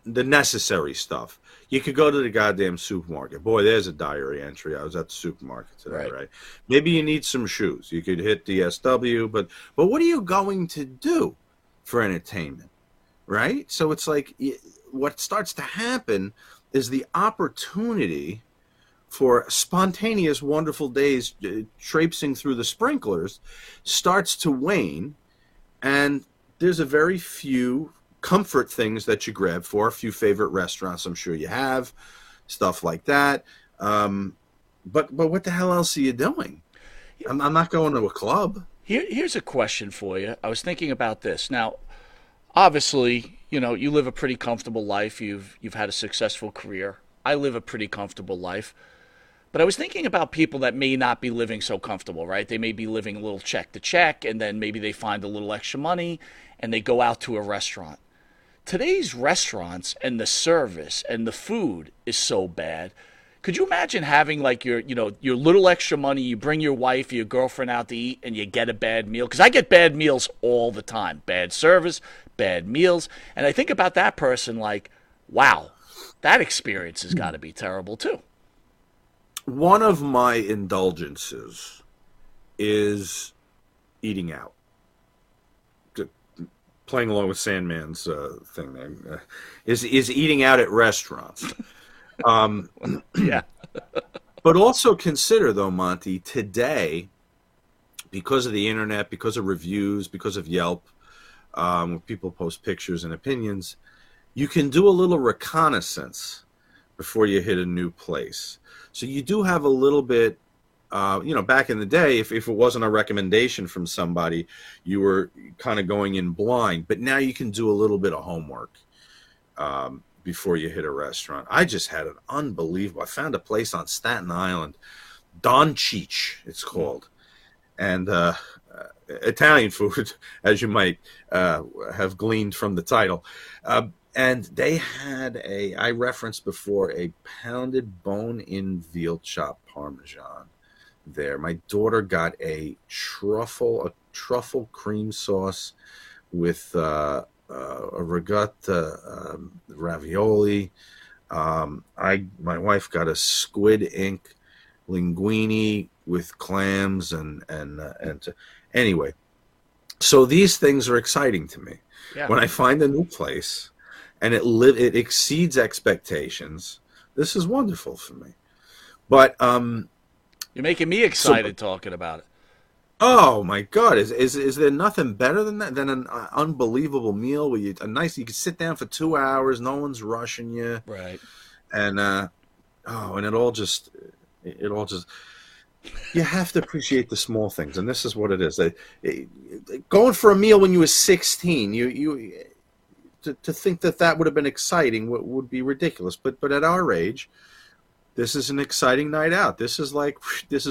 necessary stuff. You could go to the goddamn supermarket. Boy, there's a diary entry. I was at the supermarket today, right? Maybe you need some shoes. You could hit the SW, but what are you going to do for entertainment, right? So it's like what starts to happen is the opportunity for spontaneous, wonderful days traipsing through the sprinklers starts to wane, and there's a very few comfort things that you grab for, a few favorite restaurants I'm sure you have, stuff like that. But what the hell else are you doing? I'm not going to a club. Here's a question for you. I was thinking about this. Now, obviously, you know, you live a pretty comfortable life. You've had a successful career. I live a pretty comfortable life. But I was thinking about people that may not be living so comfortable, right? They may be living a little check to check, and then maybe they find a little extra money, and they go out to a restaurant. Today's restaurants and the service and the food is so bad. Could you imagine having your little extra money, you bring your wife or your girlfriend out to eat, and you get a bad meal? Because I get bad meals all the time. Bad service, bad meals. And I think about that person like, wow, that experience has got to be terrible too. One of my indulgences is eating out. Playing along with Sandman's thing there, is eating out at restaurants. Yeah. But also consider, though, Monty, today, because of the internet, because of reviews, because of Yelp, where people post pictures and opinions, you can do a little reconnaissance before you hit a new place. So you do have a little bit, back in the day, if it wasn't a recommendation from somebody, you were kind of going in blind. But now you can do a little bit of homework before you hit a restaurant. I just had an unbelievable, I found a place on Staten Island, Don Cheech, it's called. And Italian food, as you might have gleaned from the title. And they had I referenced before, a pounded bone-in veal chop parmesan there. My daughter got a truffle cream sauce with a regatta ravioli. My wife got a squid ink linguine with clams and anyway. So these things are exciting to me. Yeah. When I find a new place, and it exceeds expectations. This is wonderful for me. But you're making me excited talking about it. Oh my God! Is there nothing better than that? Than an unbelievable meal where you can sit down for 2 hours, no one's rushing you, right? And and it all just you have to appreciate the small things, and this is what it is. Going for a meal when you were 16, you. To think that would have been exciting would be ridiculous. But at our age, this is an exciting night out. This is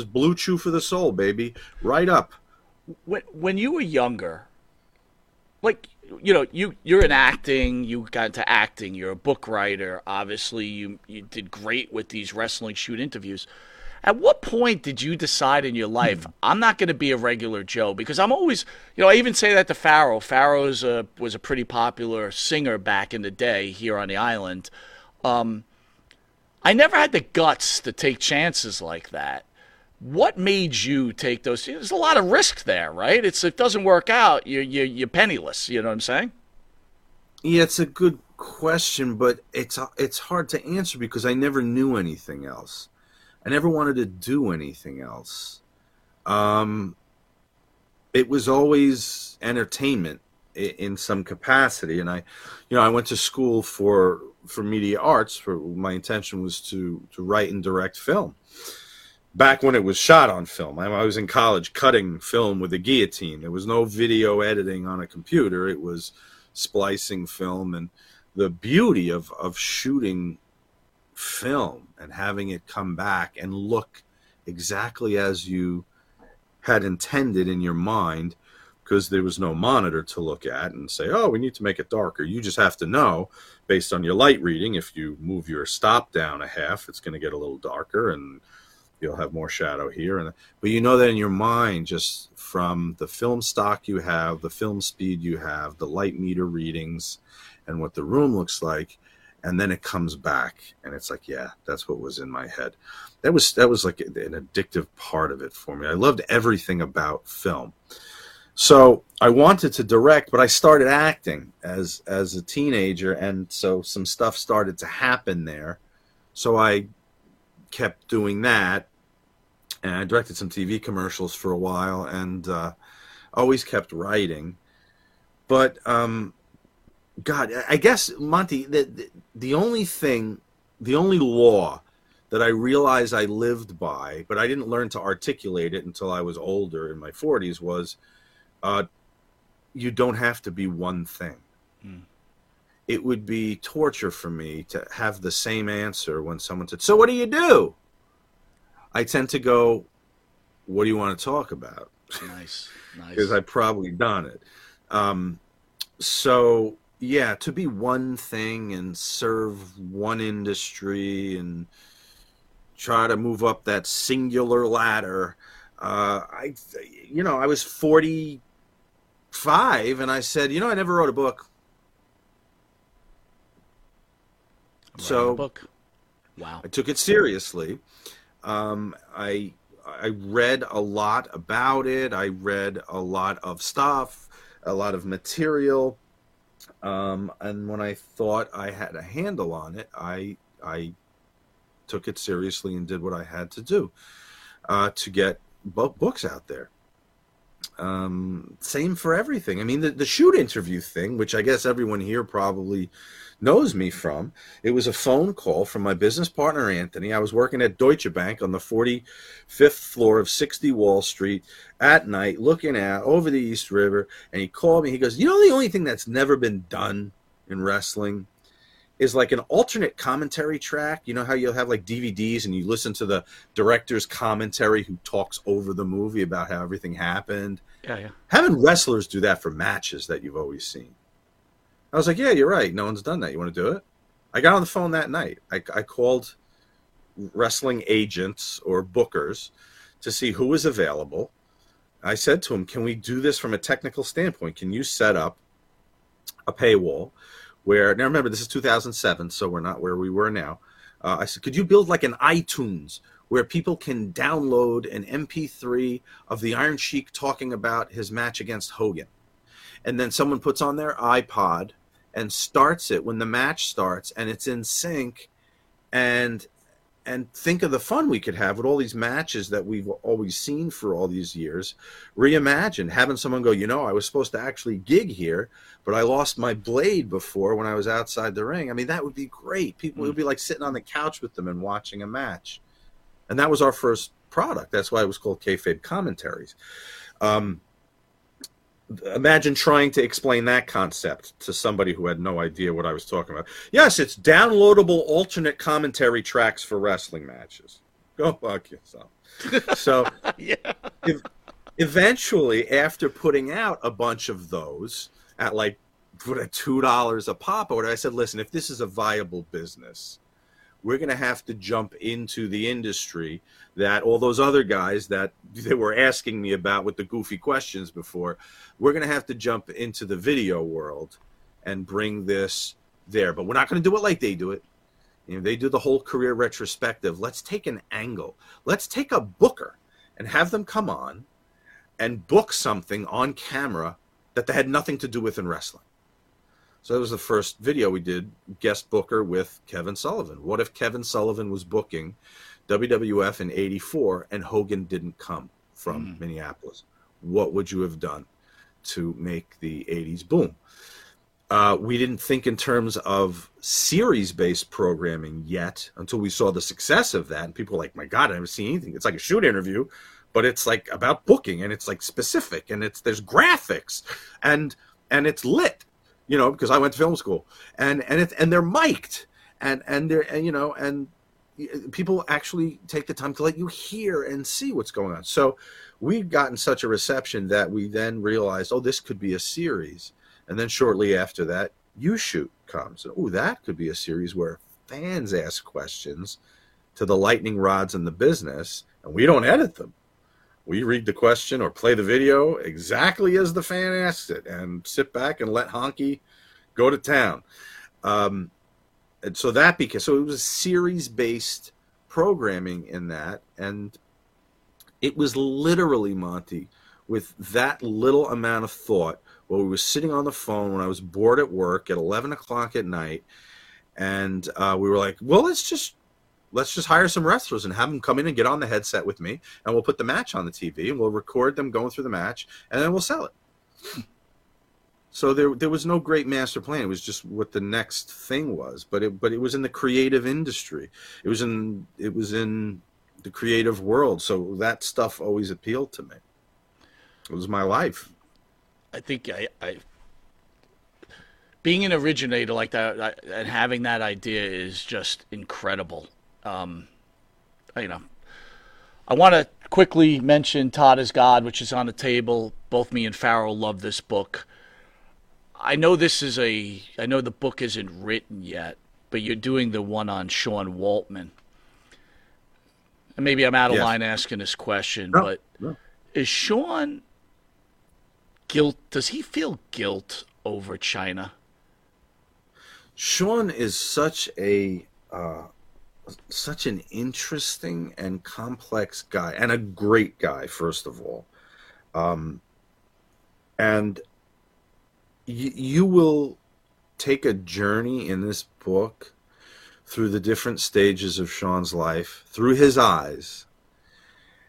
blue chew for the soul, baby. Right up. When you were younger, you're in acting. You got into acting. You're a book writer. Obviously, you did great with these wrestling shoot interviews. At what point did you decide in your life, I'm not going to be a regular Joe? Because I'm always, I even say that to Farrow. Farrow was a pretty popular singer back in the day here on the island. I never had the guts to take chances like that. What made you take those? There's a lot of risk there, right? It's if it doesn't work out, you're penniless. You know what I'm saying? Yeah, it's a good question, but it's hard to answer because I never knew anything else. I never wanted to do anything else. It was always entertainment in some capacity, and I went to school for media arts. For my intention was to write and direct film. Back when it was shot on film, I was in college cutting film with a guillotine. There was no video editing on a computer. It was splicing film, and the beauty of shooting film and having it come back and look exactly as you had intended in your mind, because there was no monitor to look at and say, oh, we need to make it darker. You just have to know, based on your light reading, if you move your stop down a half, it's going to get a little darker, and you'll have more shadow here. And but you know that in your mind, just from the film stock you have, the film speed you have, the light meter readings, and what the room looks like. And then it comes back, and it's like, yeah, that's what was in my head. That was like an addictive part of it for me. I loved everything about film. So I wanted to direct, but I started acting as a teenager, and so some stuff started to happen there. So I kept doing that, and I directed some TV commercials for a while, and always kept writing. But God, I guess, Monty, the only thing, the only law that I realized I lived by, but I didn't learn to articulate it until I was older, in my 40s, was you don't have to be one thing. Mm. It would be torture for me to have the same answer when someone said, so what do you do? I tend to go, what do you want to talk about? Nice. Because I've probably done it. So, yeah, to be one thing and serve one industry and try to move up that singular ladder. I was 45 and I said, I never wrote a book. So, book. Wow. I took it seriously. I read a lot about it. I read a lot of stuff, a lot of material. And when I thought I had a handle on it, I took it seriously and did what I had to do to get books out there. Same for everything. I mean, the shoot interview thing, which I guess everyone here probably knows me from, it was a phone call from my business partner, Anthony. I was working at Deutsche Bank on the 45th floor of 60 Wall Street at night, looking out over the East River, and he called me. He goes, the only thing that's never been done in wrestling is like an alternate commentary track. You know how you'll have like DVDs and you listen to the director's commentary who talks over the movie about how everything happened? Yeah. Having wrestlers do that for matches that you've always seen. I was like, yeah, you're right. No one's done that. You want to do it? I got on the phone that night. I called wrestling agents or bookers to see who was available. I said to him, can we do this from a technical standpoint? Can you set up a paywall? Where, now remember, this is 2007, so we're not where we were now. I said, could you build like an iTunes where people can download an MP3 of the Iron Sheik talking about his match against Hogan? And then someone puts on their iPod and starts it when the match starts, and it's in sync. And think of the fun we could have with all these matches that we've always seen for all these years. Reimagine having someone go, I was supposed to actually gig here, but I lost my blade before when I was outside the ring. I mean, that would be great. People would be like sitting on the couch with them and watching a match. And that was our first product. That's why it was called Kayfabe Commentaries. Imagine trying to explain that concept to somebody who had no idea what I was talking about. Yes, it's downloadable alternate commentary tracks for wrestling matches. Go fuck yourself. So yeah. Eventually, after putting out a bunch of those at like $2 a pop, I said, listen, if this is a viable business, we're going to have to jump into the industry that all those other guys that they were asking me about with the goofy questions before, we're going to have to jump into the video world and bring this there. But we're not going to do it like they do it. They do the whole career retrospective. Let's take an angle. Let's take a booker and have them come on and book something on camera that they had nothing to do with in wrestling. So that was the first video we did, guest booker with Kevin Sullivan. What if Kevin Sullivan was booking WWF in 84 and Hogan didn't come from Minneapolis? What would you have done to make the 80s boom? We didn't think in terms of series-based programming yet until we saw the success of that. And people were like, my God, I haven't seen anything. It's like a shoot interview, but it's like about booking, and it's like specific, and it's there's graphics, and it's lit, you know, because I went to film school, and they're mic'd, and people actually take the time to let you hear and see what's going on. So we've gotten such a reception that we then realized, oh, this could be a series. And then shortly after that, You Shoot comes. Oh, that could be a series where fans ask questions to the lightning rods in the business, and we don't edit them. We read the question or play the video exactly as the fan asks it and sit back and let Honky go to town. And so that became, so it was series-based programming in that, and it was literally, Monty, with that little amount of thought, well, we were sitting on the phone when I was bored at work at 11 o'clock at night, and we were like, well, let's just hire some wrestlers and have them come in and get on the headset with me, and we'll put the match on the TV, and we'll record them going through the match, and then we'll sell it. So there was no great master plan. It was just what the next thing was, but it was in the creative industry. It was in the creative world, so that stuff always appealed to me. It was my life. I think I being an originator like that and having that idea is just incredible. I want to quickly mention Todd is God, which is on the table. Both me and Farrell love this book. I know the book isn't written yet, but you're doing the one on Sean Waltman. And maybe I'm out of line asking this question, but is Sean... does he feel guilt over China? Sean is such an interesting and complex guy, and a great guy, first of all. And you will take a journey in this book through the different stages of Sean's life, through his eyes,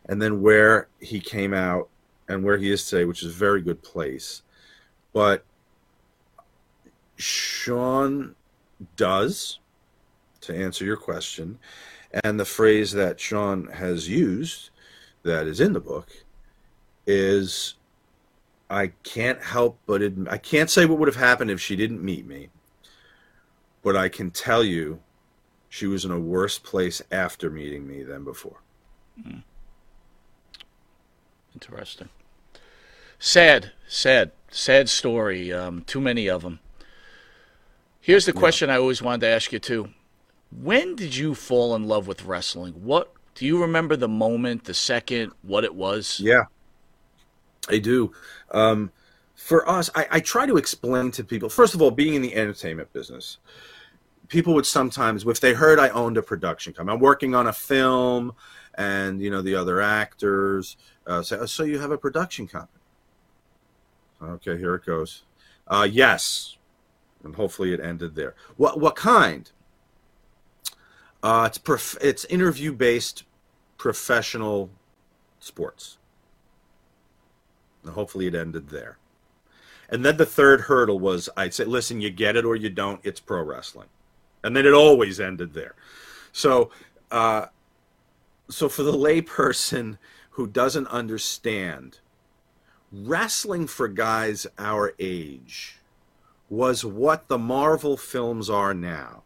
and then where he came out and where he is today, which is a very good place. But Sean does, to answer your question, and the phrase that Sean has used that is in the book is, I can't say what would have happened if she didn't meet me, but I can tell you she was in a worse place after meeting me than before. Mm. Interesting. Sad story. Too many of them. Here's the question I always wanted to ask you, too. When did you fall in love with wrestling? What do you remember the moment, the second, what it was? Yeah, I do. For us, I try to explain to people, first of all, being in the entertainment business, people would sometimes, if they heard I owned a production company, I'm working on a film, and, you know, the other actors say, oh, so you have a production company. Okay, here it goes. Yes. And hopefully it ended there. What kind? It's interview-based professional sports. And hopefully it ended there. And then the third hurdle was, I'd say, listen, you get it or you don't, it's pro wrestling. And then it always ended there. So for the layperson who doesn't understand, wrestling for guys our age was what the Marvel films are now.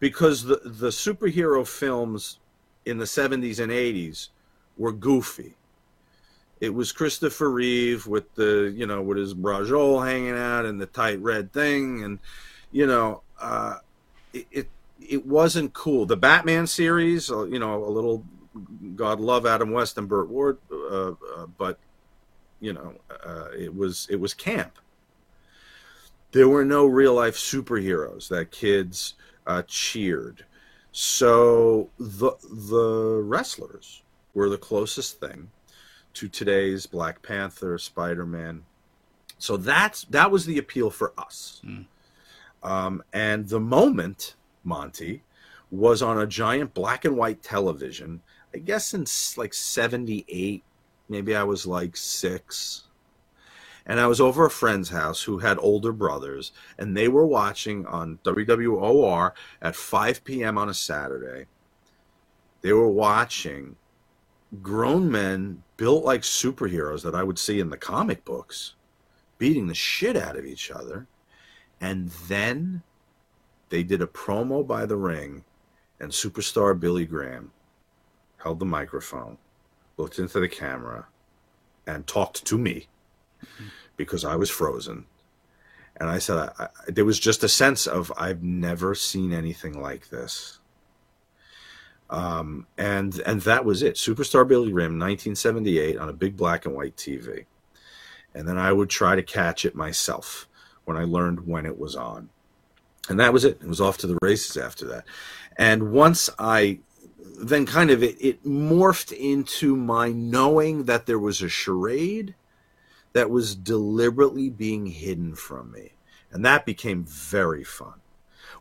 Because the superhero films in the 70s and 80s were goofy. It was Christopher Reeve with his brajol hanging out and the tight red thing, and it wasn't cool. The Batman series, a little, God love Adam West and Burt Ward, but it was camp. There were no real life superheroes that kids cheered. So the wrestlers were the closest thing to today's Black Panther, Spider-Man. So that was the appeal for us. Mm. And the moment, Monty, was on a giant black and white television, I guess in like 78, maybe I was like 6. And I was over a friend's house who had older brothers, and they were watching on WWOR at 5 p.m. on a Saturday. They were watching grown men built like superheroes that I would see in the comic books, beating the shit out of each other. And then they did a promo by the ring, and superstar Billy Graham held the microphone, looked into the camera, and talked to me. Because I was frozen, and I said there was just a sense of I've never seen anything like this, and that was it. Superstar Billy Graham, 1978, on a big black and white TV. And then I would try to catch it myself when I learned when it was on, and that was it. It was off to the races after that. And once I then kind of it morphed into my knowing that there was a charade that was deliberately being hidden from me. And that became very fun.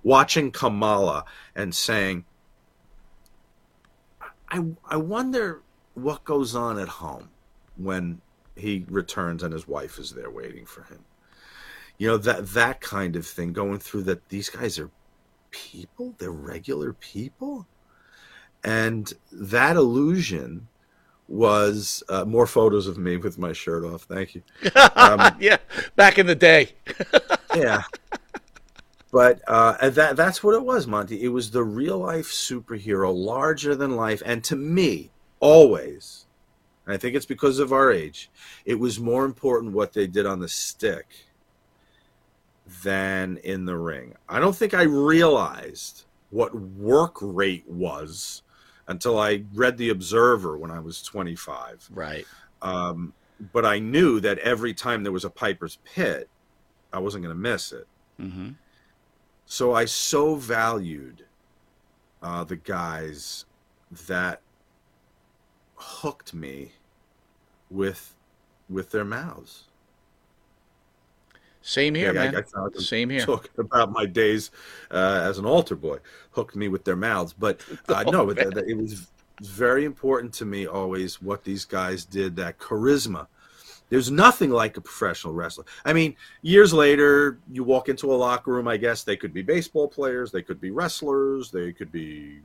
Watching Kamala and saying, I wonder what goes on at home when he returns and his wife is there waiting for him. You know, that kind of thing, going through that these guys are people, they're regular people. And that illusion was more photos of me with my shirt off. Thank you. Yeah, back in the day. Yeah. But that's what it was, Monty. It was the real-life superhero, larger than life. And to me, always, and I think it's because of our age, it was more important what they did on the stick than in the ring. I don't think I realized what work rate was until I read The Observer when I was 25. Right. But I knew that every time there was a Piper's Pit, I wasn't going to miss it. Mm-hmm. So I so valued the guys that hooked me with their mouths. Same here, yeah, man. Same here. Talking about my days as an altar boy, hooked me with their mouths. But it was very important to me always what these guys did, that charisma. There's nothing like a professional wrestler. I mean, years later, you walk into a locker room, I guess they could be baseball players, they could be wrestlers, they could be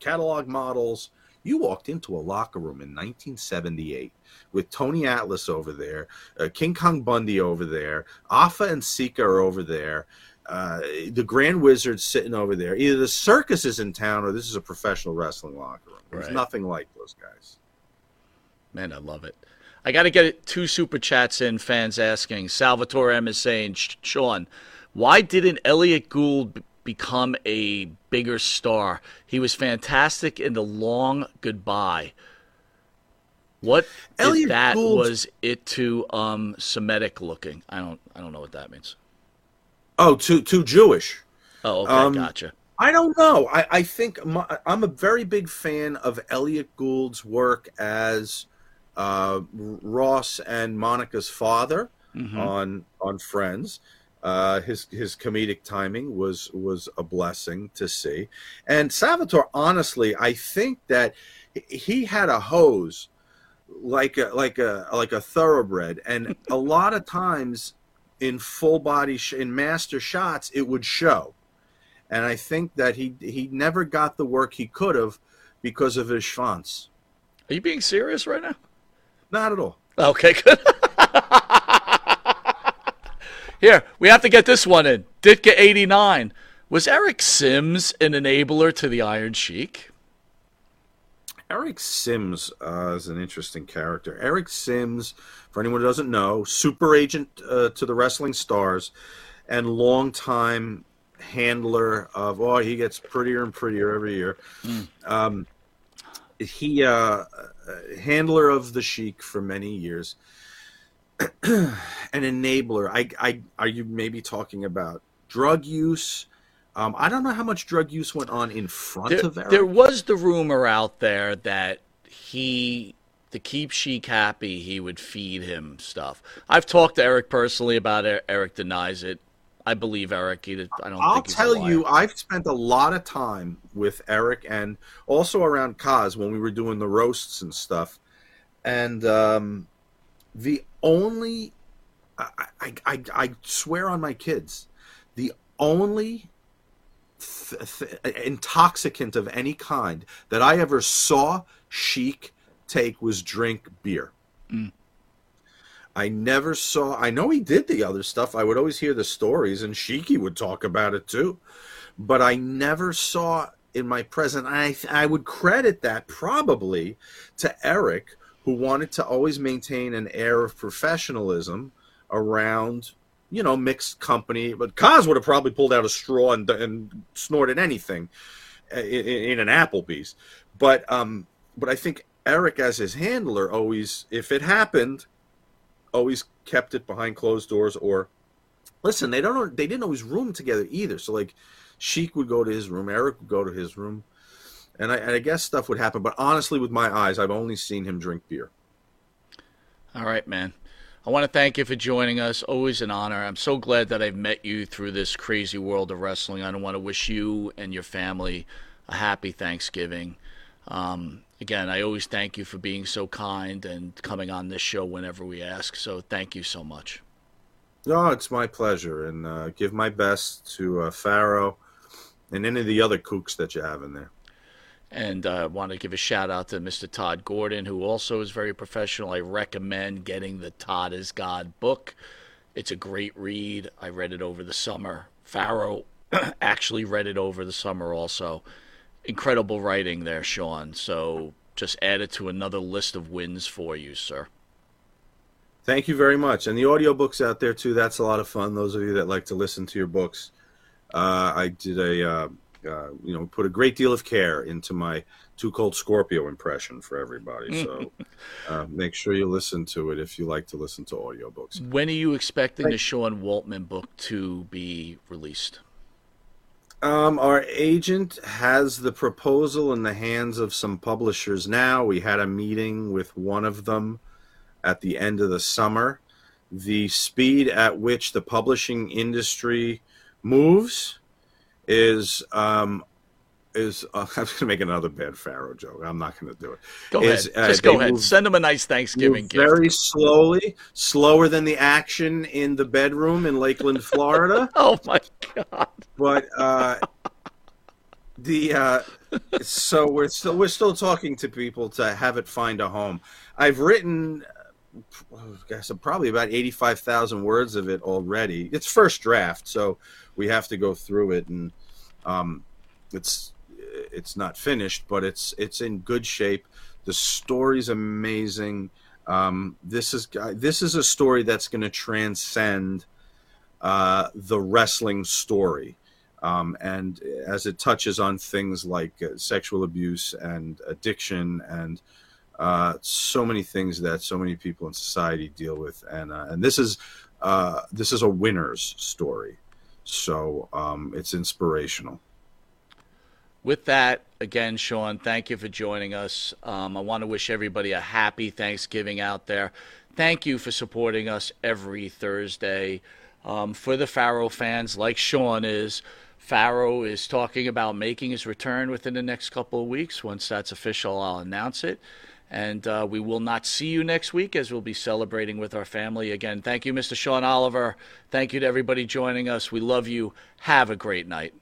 catalog models. You walked into a locker room in 1978 with Tony Atlas over there, King Kong Bundy over there, Afa and Sika are over there, the Grand Wizard's sitting over there. Either the circus is in town or this is a professional wrestling locker room. There's nothing like those guys. Man, I love it. I got to get 2 super chats in, fans asking. Salvatore M is saying, Sean, why didn't Elliot Gould become a bigger star? He was fantastic in The Long Goodbye. What if that was it too Semitic looking? I don't know what that means. Oh, too Jewish. Oh, okay, gotcha. I don't know. I think I'm a very big fan of Elliot Gould's work as Ross and Monica's father on Friends. His comedic timing was a blessing to see. And Salvatore, honestly, I think that he had a hose like a thoroughbred, and a lot of times in full body in master shots it would show. And I think that he never got the work he could have because of his schwanz. Are you being serious right now? Not at all. Okay, good. Here, we have to get this one in. Ditka 89. Was Eric Sims an enabler to the Iron Sheik? Eric Sims is an interesting character. Eric Sims, for anyone who doesn't know, super agent to the Wrestling Stars and longtime handler of, he gets prettier and prettier every year. Mm. He handler of the Sheik for many years. An enabler. Are you maybe talking about drug use? I don't know how much drug use went on in front of Eric. There was the rumor out there that to keep Sheik happy, he would feed him stuff. I've talked to Eric personally about it. Eric denies it. I believe Eric. I'll tell you, I've spent a lot of time with Eric and also around Kaz when we were doing the roasts and stuff. And the only, I swear on my kids, the only intoxicant of any kind that I ever saw Sheik take was drink beer. Mm. I never saw... I know he did the other stuff. I would always hear the stories, and Sheiky would talk about it too. But I never saw in my present... I would credit that probably to Eric, who wanted to always maintain an air of professionalism around, you know, mixed company. But Kaz would have probably pulled out a straw and snorted anything in an Applebee's. But I think Eric, as his handler, always, if it happened... always kept it behind closed doors. Or listen, they didn't always room together either. So like Sheik would go to his room, Eric would go to his room, and I guess stuff would happen. But honestly, with my eyes, I've only seen him drink beer. All right, man. I want to thank you for joining us. Always an honor. I'm so glad that I've met you through this crazy world of wrestling. I want to wish you and your family a happy Thanksgiving. Again, I always thank you for being so kind and coming on this show whenever we ask. So thank you so much. No, it's my pleasure. And give my best to Pharaoh and any of the other kooks that you have in there. And I want to give a shout out to Mr. Todd Gordon, who also is very professional. I recommend getting the Todd is God book. It's a great read. I read it over the summer. Pharaoh actually read it over the summer also. Incredible writing there, Sean. So just add it to another list of wins for you, sir. Thank you very much. And the audiobooks out there, too, that's a lot of fun. Those of you that like to listen to your books, I did put a great deal of care into my Too Cold Scorpio impression for everybody. So make sure you listen to it if you like to listen to audiobooks. When are you expecting the Sean Waltman book to be released? Our agent has the proposal in the hands of some publishers now. We had a meeting with one of them at the end of the summer. The speed at which the publishing industry moves is I'm going to make another bad Pharaoh joke. I'm not going to do it. Go ahead. Just go ahead. Send them a nice Thanksgiving gift. Very slowly, slower than the action in the bedroom in Lakeland, Florida. Oh my God. But so we're still talking to people to have it find a home. I've written, probably about 85,000 words of it already. It's first draft, so we have to go through it, and it's not finished, but it's in good shape. The story's amazing. This is a story that's going to transcend the wrestling story. And as it touches on things like sexual abuse and addiction and so many things that so many people in society deal with. And this is a winner's story. So it's inspirational. With that, again, Sean, thank you for joining us. I want to wish everybody a happy Thanksgiving out there. Thank you for supporting us every Thursday. For the Pharaoh fans, like Sean is, Pharaoh is talking about making his return within the next couple of weeks. Once that's official, I'll announce it. And we will not see you next week, as we'll be celebrating with our family. Again, thank you, Mr. Sean Oliver. Thank you to everybody joining us. We love you. Have a great night.